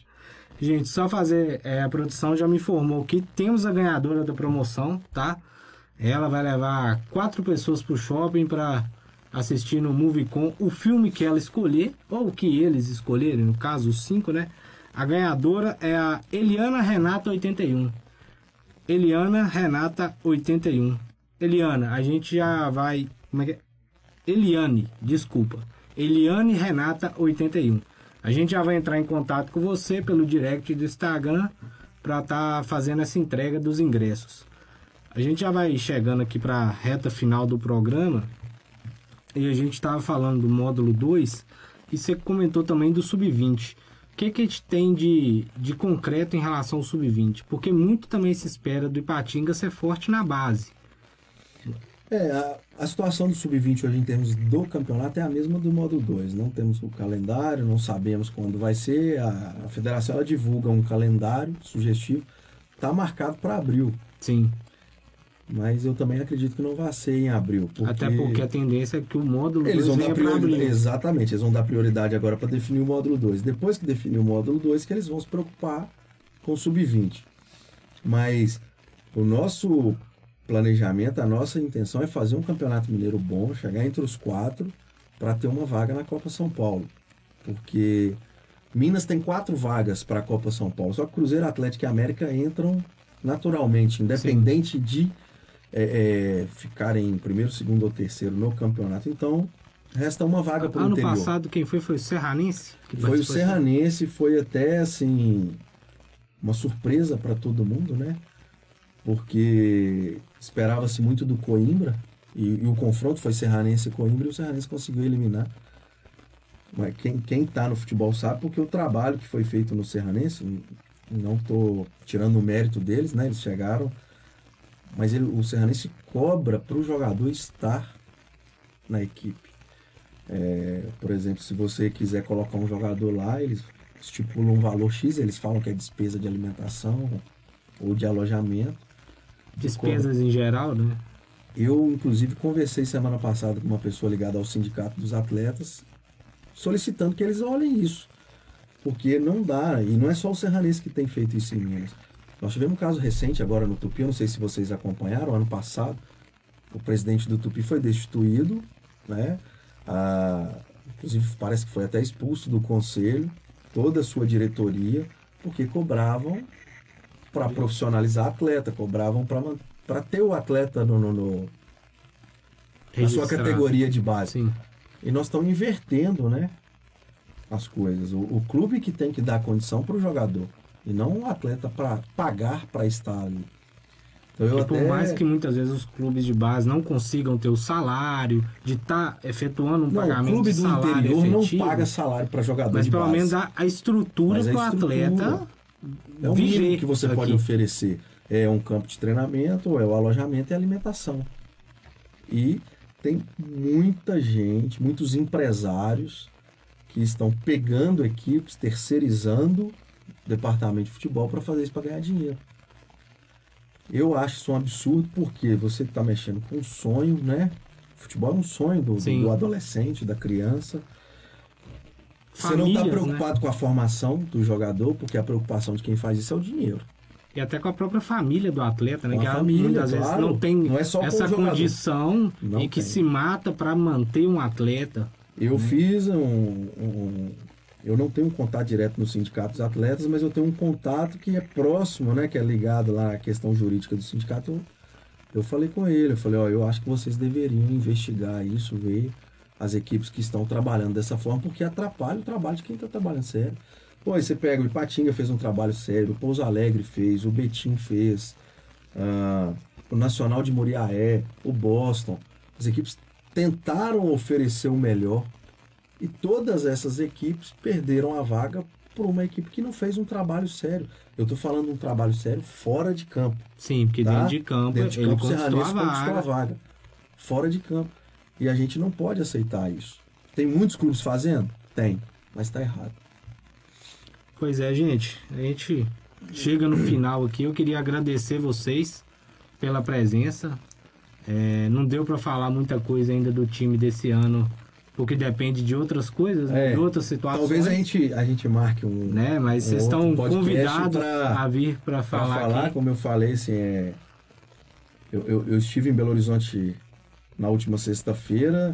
Gente, só fazer, é, a produção já me informou que temos a ganhadora da promoção, tá? Ela vai levar quatro pessoas pro shopping para assistir no Moviecom o filme que ela escolher, ou o que eles escolherem, no caso os cinco, né? A ganhadora é a Eliana Renata oitenta e um. Eliana Renata oitenta e um. Eliana, a gente já vai... Como é que é? Eliane, desculpa. Eliane Renata oitenta e um. A gente já vai entrar em contato com você pelo direct do Instagram para estar fazendo essa entrega dos ingressos. A gente já vai chegando aqui para a reta final do programa e a gente estava falando do módulo dois e você comentou também do sub vinte. O que, que a gente tem de, de concreto em relação ao sub vinte? Porque muito também se espera do Ipatinga ser forte na base. É, a, a situação do sub vinte hoje em termos do campeonato é a mesma do módulo dois. Não temos o calendário, não sabemos quando vai ser. A, a federação ela divulga um calendário sugestivo. Está marcado para abril. Sim. Mas eu também acredito que não vai ser em abril. Porque até porque a tendência é que o módulo dois venha para abril. Exatamente, eles vão dar prioridade agora para definir o módulo dois. Depois que definir o módulo dois, que eles vão se preocupar com o sub vinte. Mas o nosso... planejamento, a nossa intenção é fazer um campeonato mineiro bom, chegar entre os quatro para ter uma vaga na Copa São Paulo, porque Minas tem quatro vagas para a Copa São Paulo, só que Cruzeiro, Atlético e América entram naturalmente, independente Sim. de é, é, ficarem em primeiro, segundo ou terceiro no campeonato, então resta uma vaga para o ano interior. Passado quem foi, foi o Serranense? Que foi o Serranense, foi até assim uma surpresa para todo mundo, né? Porque esperava-se muito do Coimbra, e, e o confronto foi Serranense e Coimbra, e o Serranense conseguiu eliminar. Mas quem, quem tá no futebol sabe, porque o trabalho que foi feito no Serranense, não tô tirando o mérito deles, né? Eles chegaram, mas ele, o Serranense cobra para o jogador estar na equipe. É, por exemplo, se você quiser colocar um jogador lá, eles estipulam um valor X, eles falam que é despesa de alimentação ou de alojamento. Despesas em geral, né? Eu, inclusive, conversei semana passada com uma pessoa ligada ao Sindicato dos Atletas, solicitando que eles olhem isso, porque não dá, e não é só o Serranense que tem feito isso em Minas. Nós tivemos um caso recente agora no Tupi, eu não sei se vocês acompanharam, ano passado, o presidente do Tupi foi destituído, né? Ah, inclusive parece que foi até expulso do conselho, toda a sua diretoria, porque cobravam para profissionalizar atleta, cobravam para ter o atleta no, no, no, na sua categoria de base. Sim. E nós estamos invertendo, né, as coisas. O, o clube que tem que dar condição para o jogador, e não o atleta para pagar para estar ali. Então, eu até... Por mais que muitas vezes os clubes de base não consigam ter o salário de estar tá efetuando um não, pagamento clube de salário do interior efetivo, não paga salário para jogador mas de pelo base. Menos a, a estrutura para o atleta é o mínimo que você aqui. Pode oferecer. É um campo de treinamento, é o alojamento e a alimentação. E tem muita gente, muitos empresários que estão pegando equipes, terceirizando o departamento de futebol para fazer isso, para ganhar dinheiro. Eu acho isso um absurdo, porque você está mexendo com um sonho, né? Futebol é um sonho do, do adolescente, da criança. Famílias, você não está preocupado, né, com a formação do jogador, porque a preocupação de quem faz isso é o dinheiro. E até com a própria família do atleta, né? Com que a família, muitas claro, vezes não tem não é só essa condição não e tem. Que se mata para manter um atleta. Eu né? fiz um, um... Eu não tenho um contato direto no Sindicato dos Atletas, mas eu tenho um contato que é próximo, né? Que é ligado lá à questão jurídica do sindicato. Eu, eu falei com ele, eu falei, ó, eu acho que vocês deveriam investigar isso, ver as equipes que estão trabalhando dessa forma, porque atrapalha o trabalho de quem está trabalhando sério. Pô, aí você pega o Ipatinga, fez um trabalho sério, o Pouso Alegre fez, o Betim fez, ah, o Nacional de Moriaé, o Boston. As equipes tentaram oferecer o melhor e todas essas equipes perderam a vaga por uma equipe que não fez um trabalho sério. Eu estou falando um trabalho sério fora de campo. Sim, porque tá? dentro de campo, dentro de ele campo, conquistou, a conquistou a vaga. Fora de campo. E a gente não pode aceitar isso. Tem muitos clubes fazendo? Tem, mas está errado. Pois é, gente. A gente chega no final aqui. Eu queria agradecer vocês pela presença. É, não deu para falar muita coisa ainda do time desse ano, porque depende de outras coisas, é, de outras situações. Talvez a gente, a gente marque um... Né? Mas um vocês estão convidados pra, a vir para falar, falar aqui. Como eu falei, assim, é... eu, eu, eu estive em Belo Horizonte na última sexta-feira.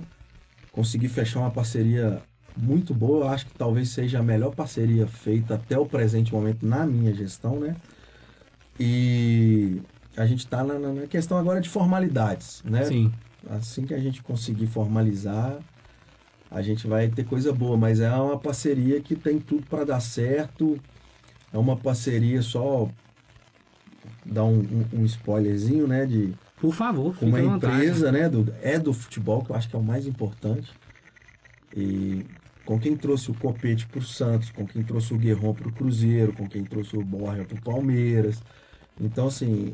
Consegui fechar uma parceria... muito boa, eu acho que talvez seja a melhor parceria feita até o presente momento na minha gestão, né? E a gente está na, na questão agora de formalidades, né? Sim. Assim que a gente conseguir formalizar, a gente vai ter coisa boa, mas é uma parceria que tem tudo para dar certo, é uma parceria só... dar um, um, um spoilerzinho, né? De, por favor, fique à vontade. Uma empresa, né? Do, é do futebol, que eu acho que é o mais importante. E com quem trouxe o Copete para o Santos, com quem trouxe o Guerron para o Cruzeiro, com quem trouxe o Borja para o Palmeiras. Então, assim,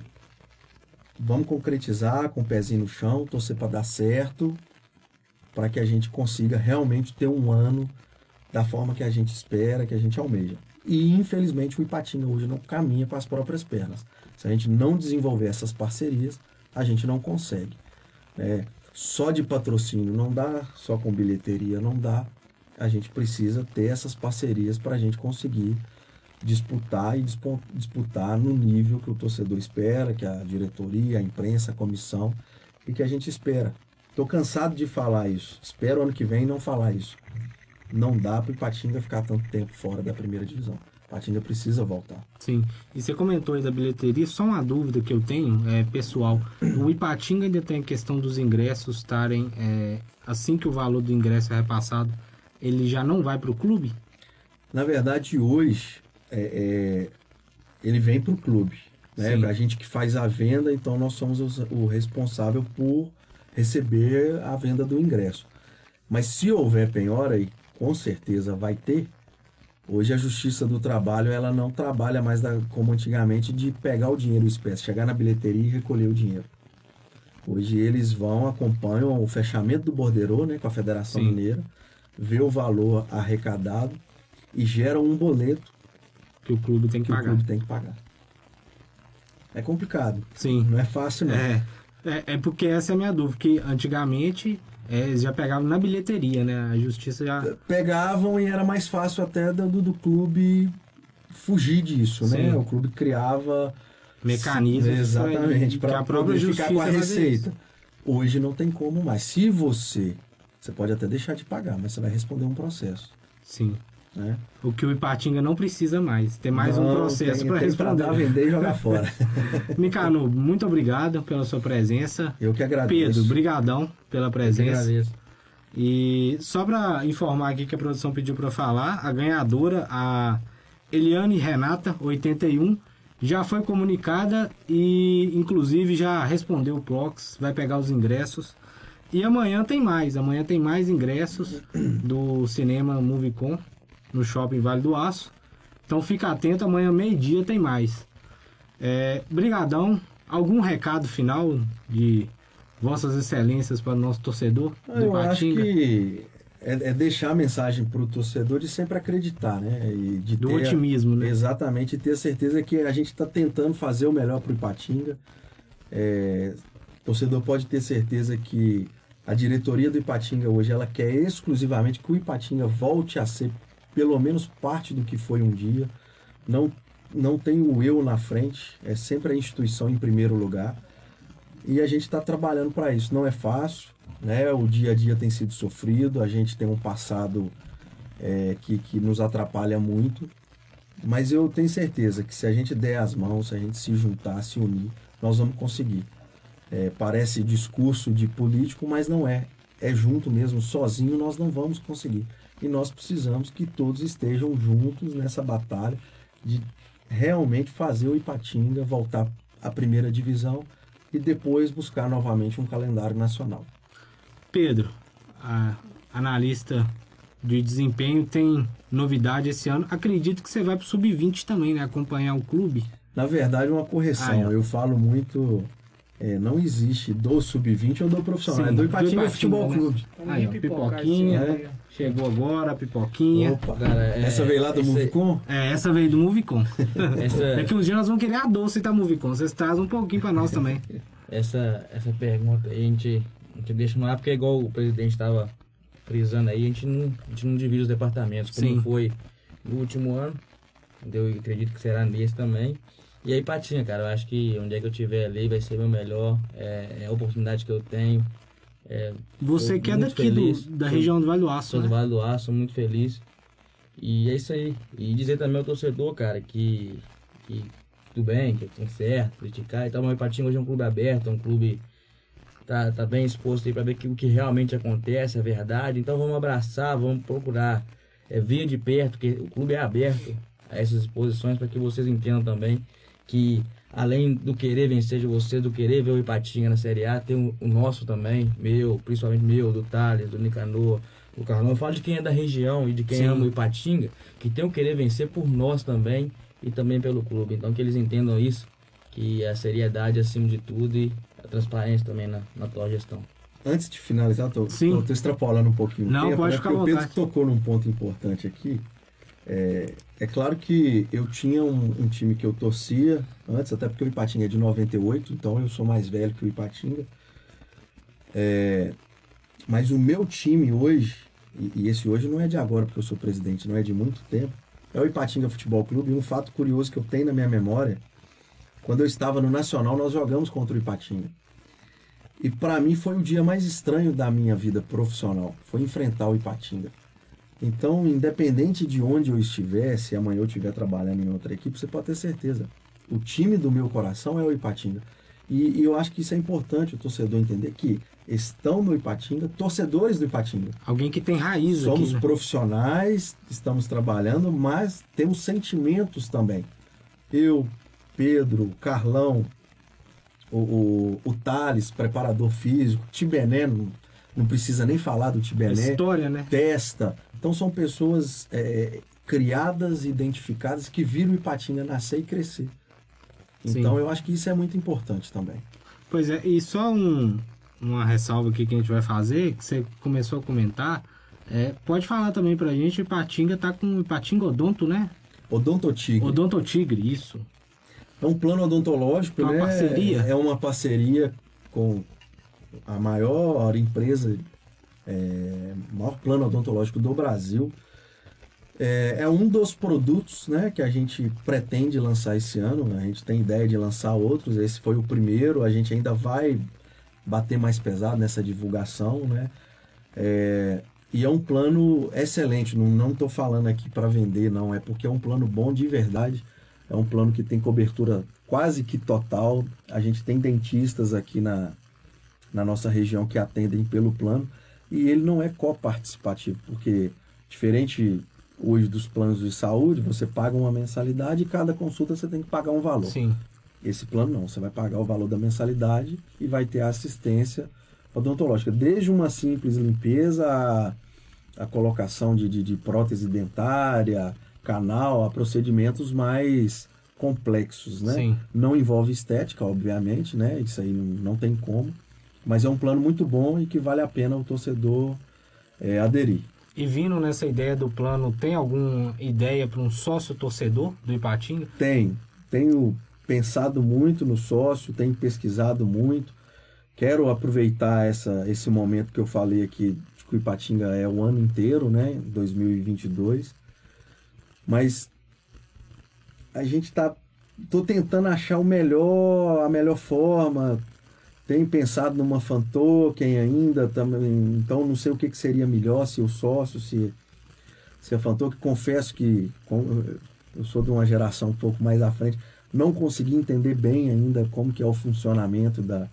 vamos concretizar com o pezinho no chão, torcer para dar certo, para que a gente consiga realmente ter um ano da forma que a gente espera, que a gente almeja. E, infelizmente, o Ipatinga hoje não caminha para as próprias pernas. Se a gente não desenvolver essas parcerias, a gente não consegue, né? Só de patrocínio não dá, só com bilheteria não dá. A gente precisa ter essas parcerias para a gente conseguir disputar e disputar no nível que o torcedor espera, que a diretoria, a imprensa, a comissão e que a gente espera. Estou cansado de falar isso. Espero ano que vem não falar isso. Não dá para o Ipatinga ficar tanto tempo fora da primeira divisão. O Ipatinga precisa voltar. Sim. E você comentou aí da bilheteria, só uma dúvida que eu tenho, é, pessoal. O Ipatinga ainda tem a questão dos ingressos estarem... É, assim que o valor do ingresso é repassado, ele já não vai para o clube? Na verdade, hoje, é, é, ele vem para o clube. Né? A gente que faz a venda, então nós somos os, o responsável por receber a venda do ingresso. Mas se houver penhora, e com certeza vai ter. Hoje a Justiça do Trabalho, ela não trabalha mais da, como antigamente, de pegar o dinheiro em espécie, chegar na bilheteria e recolher o dinheiro. Hoje eles vão, acompanham o fechamento do borderô, né, com a Federação Sim. Mineira, vê o valor arrecadado e geram um boleto que o clube tem que, que, pagar. O clube tem que pagar. É complicado. Sim. Não é fácil, não. É, é, é porque essa é a minha dúvida, que antigamente... É, eles já pegavam na bilheteria, né? A justiça já... Pegavam e era mais fácil até do, do clube fugir disso, Sim. né? O clube criava... Mecanismos. Exatamente, para poder ficar com a receita. Hoje não tem como mais. Se você... Você pode até deixar de pagar, mas você vai responder um processo. Sim. Né? O que o Ipatinga não precisa mais. Tem mais não, um processo para responder. Pra dar, vender e jogar fora. Nicanor, muito obrigado pela sua presença. Eu que agradeço. Pedro, brigadão pela presença. Eu que agradeço. E só para informar aqui que a produção pediu para falar, a ganhadora, a Eliane Renata, oitenta e um, já foi comunicada e inclusive já respondeu o Plox, vai pegar os ingressos. E amanhã tem mais, amanhã tem mais ingressos do cinema Moviecom no Shopping Vale do Aço. Então fica atento, amanhã meio-dia tem mais. É, brigadão. Algum recado final de Vossas Excelências para o nosso torcedor? Eu do Ipatinga? Acho que é, é deixar a mensagem para o torcedor de sempre acreditar, né? E de do ter otimismo, a, né? Exatamente, e ter a certeza que a gente está tentando fazer o melhor para o Ipatinga. É, o torcedor pode ter certeza que a diretoria do Ipatinga hoje, ela quer exclusivamente que o Ipatinga volte a ser pelo menos parte do que foi um dia. Não, não tem o eu na frente, é sempre a instituição em primeiro lugar. E a gente está trabalhando para isso. Não é fácil, né? O dia a dia tem sido sofrido, a gente tem um passado é, que, que nos atrapalha muito. Mas eu tenho certeza que se a gente der as mãos, se a gente se juntar, se unir, nós vamos conseguir. É, parece discurso de político, mas não é. É junto mesmo, sozinho nós não vamos conseguir. E nós precisamos que todos estejam juntos nessa batalha de realmente fazer o Ipatinga voltar à primeira divisão e depois buscar novamente um calendário nacional. Pedro, a analista de desempenho, tem novidade esse ano. Acredito que você vai para o sub vinte também, né? Acompanhar o clube. Na verdade, uma correção. Ah, é. Eu falo muito... É, não existe do sub vinte ou do profissional. Sim, é do Ipatinga Futebol né? Clube. Aí, ó, pipoquinha. É. Chegou agora, a pipoquinha. Opa, cara, é, essa veio lá do essa... Moviecom? É, essa veio do Moviecom. Essa... Daqui uns dias nós vamos querer a doce da Moviecom. Vocês trazem um pouquinho para nós também. Essa, essa pergunta a gente, a gente deixa no ar, porque é igual o presidente estava frisando aí, a gente, não, a gente não divide os departamentos, como Sim. foi no último ano. Eu acredito que será nesse também. E aí, Patinha, cara, eu acho que onde é que eu estiver ali vai ser meu melhor, é, é a oportunidade que eu tenho. É, Você que é daqui do, da região do Vale do Aço, né? Do Vale do Aço, muito feliz. E é isso aí. E dizer também ao torcedor, cara, que, que tudo bem, que tem certo, criticar e tal, mas o Ipatinga hoje é um clube aberto, é um clube tá, tá bem exposto aí pra ver que, o que realmente acontece, é verdade. Então vamos abraçar, vamos procurar é, ver de perto, que o clube é aberto a essas exposições para que vocês entendam também que além do querer vencer de você, do querer ver o Ipatinga na Série A, tem o, o nosso também, meu, principalmente meu, do Thales, do Nicanor, do Carlão. Eu falo de quem é da região e de quem Sim. ama o Ipatinga, que tem o querer vencer por nós também e também pelo clube. Então que eles entendam isso, que a seriedade acima de tudo e a transparência também na, na tua gestão. Antes de finalizar, estou extrapolando um pouquinho. Não, tempo, pode né? ficar à vontade. O Pedro tocou num ponto importante aqui. É, é claro que eu tinha um, um time que eu torcia antes, até porque o Ipatinga é de noventa e oito, então eu sou mais velho que o Ipatinga. É, mas o meu time hoje, e, e esse hoje não é de agora, porque eu sou presidente, não é de muito tempo, é o Ipatinga Futebol Clube. E um fato curioso que eu tenho na minha memória, quando eu estava no Nacional, nós jogamos contra o Ipatinga. E para mim foi o dia mais estranho da minha vida profissional, foi enfrentar o Ipatinga. Então, independente de onde eu estiver, se amanhã eu estiver trabalhando em outra equipe, você pode ter certeza. O time do meu coração é o Ipatinga. E, e eu acho que isso é importante, o torcedor entender que estão no Ipatinga, torcedores do Ipatinga. Alguém que tem raiz Somos aqui. Somos né? profissionais, estamos trabalhando, mas temos sentimentos também. Eu, Pedro, Carlão, o, o, o Thales, preparador físico, Tibeneno, não precisa nem falar do Tibené. História, né? Testa. Então são pessoas é, criadas, identificadas, que viram Ipatinga nascer e crescer. Então, sim, eu acho que isso é muito importante também. Pois é, e só um, uma ressalva aqui que a gente vai fazer, que você começou a comentar, é, pode falar também pra gente, Ipatinga tá com Ipatinga Odonto, né? Odontotigre. Odontotigre, isso. É um plano odontológico, é uma, né? Parceria. É uma parceria com a maior empresa, é, maior plano odontológico do Brasil. É, é um dos produtos, né, que a gente pretende lançar esse ano. A gente tem ideia de lançar outros. Esse foi o primeiro. A gente ainda vai bater mais pesado nessa divulgação, né? É, e é um plano excelente. Não estou falando aqui para vender, não. É porque é um plano bom de verdade. É um plano que tem cobertura quase que total. A gente tem dentistas aqui na, na nossa região que atendem pelo plano. E ele não é coparticipativo, porque diferente... hoje dos planos de saúde, você paga uma mensalidade e cada consulta você tem que pagar um valor. Sim. Esse plano não, você vai pagar o valor da mensalidade e vai ter a assistência odontológica, desde uma simples limpeza, a, a colocação de, de, de prótese dentária, canal, a procedimentos mais complexos, né? Sim. Não envolve estética, obviamente, né? Isso aí não, não tem como, mas é um plano muito bom e que vale a pena o torcedor é, aderir. E vindo nessa ideia do plano, tem alguma ideia para um sócio torcedor do Ipatinga? Tem. Tenho pensado muito no sócio, tenho pesquisado muito. Quero aproveitar essa, esse momento que eu falei aqui, de que o Ipatinga é o ano inteiro, né? dois mil e vinte e dois. Mas a gente está... Estou tentando achar o melhor, a melhor forma... Tenho pensado numa Fan Token ainda, também, então não sei o que, que seria melhor, se o sócio, se, se a Fan Token. Confesso que eu sou de uma geração um pouco mais à frente, não consegui entender bem ainda como que é o funcionamento da,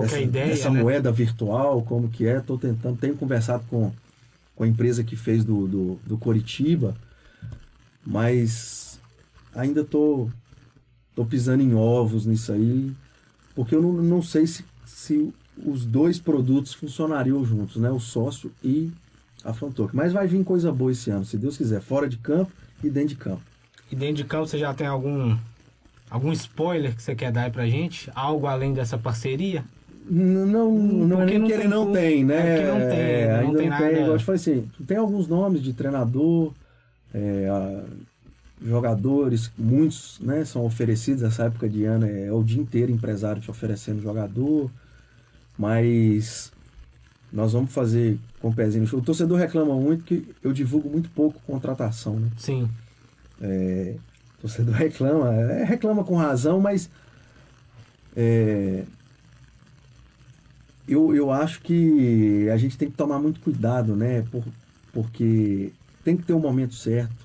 dessa, ideia, dessa, né, moeda virtual, como que é. Estou tentando, tenho conversado com, com a empresa que fez do, do, do Coritiba, mas ainda estou tô, tô pisando em ovos nisso aí. Porque eu não, não sei se, se os dois produtos funcionariam juntos, né? O sócio e a Fan Token. Mas vai vir coisa boa esse ano, se Deus quiser. Fora de campo e dentro de campo. E dentro de campo você já tem algum, algum spoiler que você quer dar aí pra gente? Algo além dessa parceria? Não, não, porque não, não, tem, não tem, né? Porque não tem, é, não, ainda não tem nada. Tem, eu acho que foi assim, tem alguns nomes de treinador, é, a, jogadores, muitos, né, são oferecidos. Essa época de ano é, é o dia inteiro empresário te oferecendo jogador, mas nós vamos fazer com o pezinho no chão. O torcedor reclama muito que eu divulgo muito pouco contratação, né? Sim. É, o torcedor reclama, é, reclama com razão, mas é, eu, eu acho que a gente tem que tomar muito cuidado, né? Por, porque tem que ter o momento certo.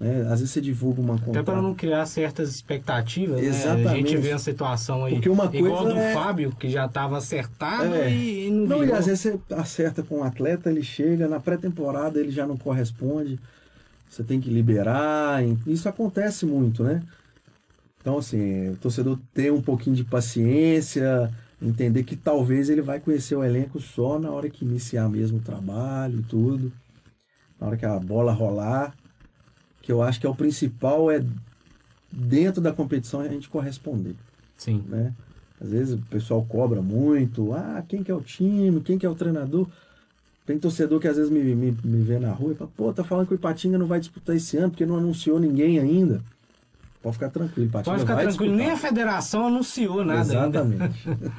É, às vezes você divulga uma conta. Até para não criar certas expectativas, né? A gente vê a situação aí. Porque uma coisa igual do é... Fábio, que já estava acertado é. e, e não, não virou. E às vezes você acerta com um atleta, ele chega, na pré-temporada ele já não corresponde, você tem que liberar. Isso acontece muito, né? Então, assim, o torcedor ter um pouquinho de paciência, entender que talvez ele vai conhecer o elenco só na hora que iniciar mesmo o trabalho e tudo, na hora que a bola rolar. Que eu acho que é o principal, é dentro da competição a gente corresponder. Sim. Né? Às vezes o pessoal cobra muito, ah, quem que é o time, quem que é o treinador. Tem torcedor que às vezes me, me, me vê na rua e fala, pô, tá falando que o Ipatinga não vai disputar esse ano porque não anunciou ninguém ainda. Pode ficar tranquilo, Ipatinga Pode ficar vai tranquilo, disputar. Nem a federação anunciou nada. Exatamente. Ainda.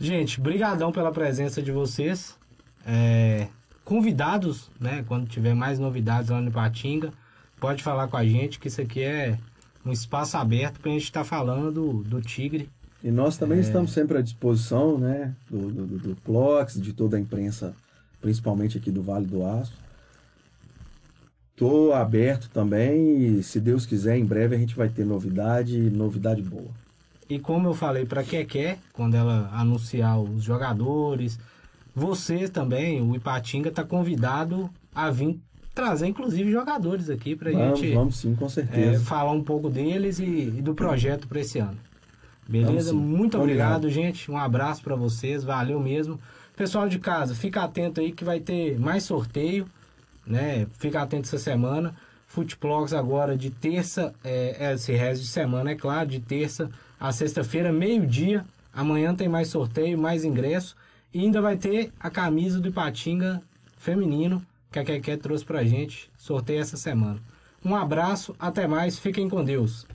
Gente, brigadão pela presença de vocês. É, convidados, né, quando tiver mais novidades lá no Ipatinga, pode falar com a gente, que isso aqui é um espaço aberto para a gente estar tá falando do, do Tigre. E nós também é... estamos sempre à disposição, né, do, do, do Plox, de toda a imprensa, principalmente aqui do Vale do Aço. Estou aberto também e, se Deus quiser, em breve a gente vai ter novidade, novidade boa. E como eu falei para a Keké, quando ela anunciar os jogadores, você também, o Ipatinga, está convidado a vir trazer inclusive jogadores aqui pra vamos, gente vamos sim, com certeza. É, falar um pouco deles e, e do projeto para esse ano. Beleza? Vamos, muito obrigado, obrigado, gente. Um abraço para vocês, valeu mesmo. Pessoal de casa, fica atento aí que vai ter mais sorteio, né? Fica atento essa semana. Futeplox agora de terça, é, esse resto de semana, é claro, de terça a sexta-feira, meio-dia. Amanhã tem mais sorteio, mais ingresso. E ainda vai ter a camisa do Ipatinga feminino, que a Keké trouxe pra gente. Sorteio essa semana. Um abraço, até mais, fiquem com Deus.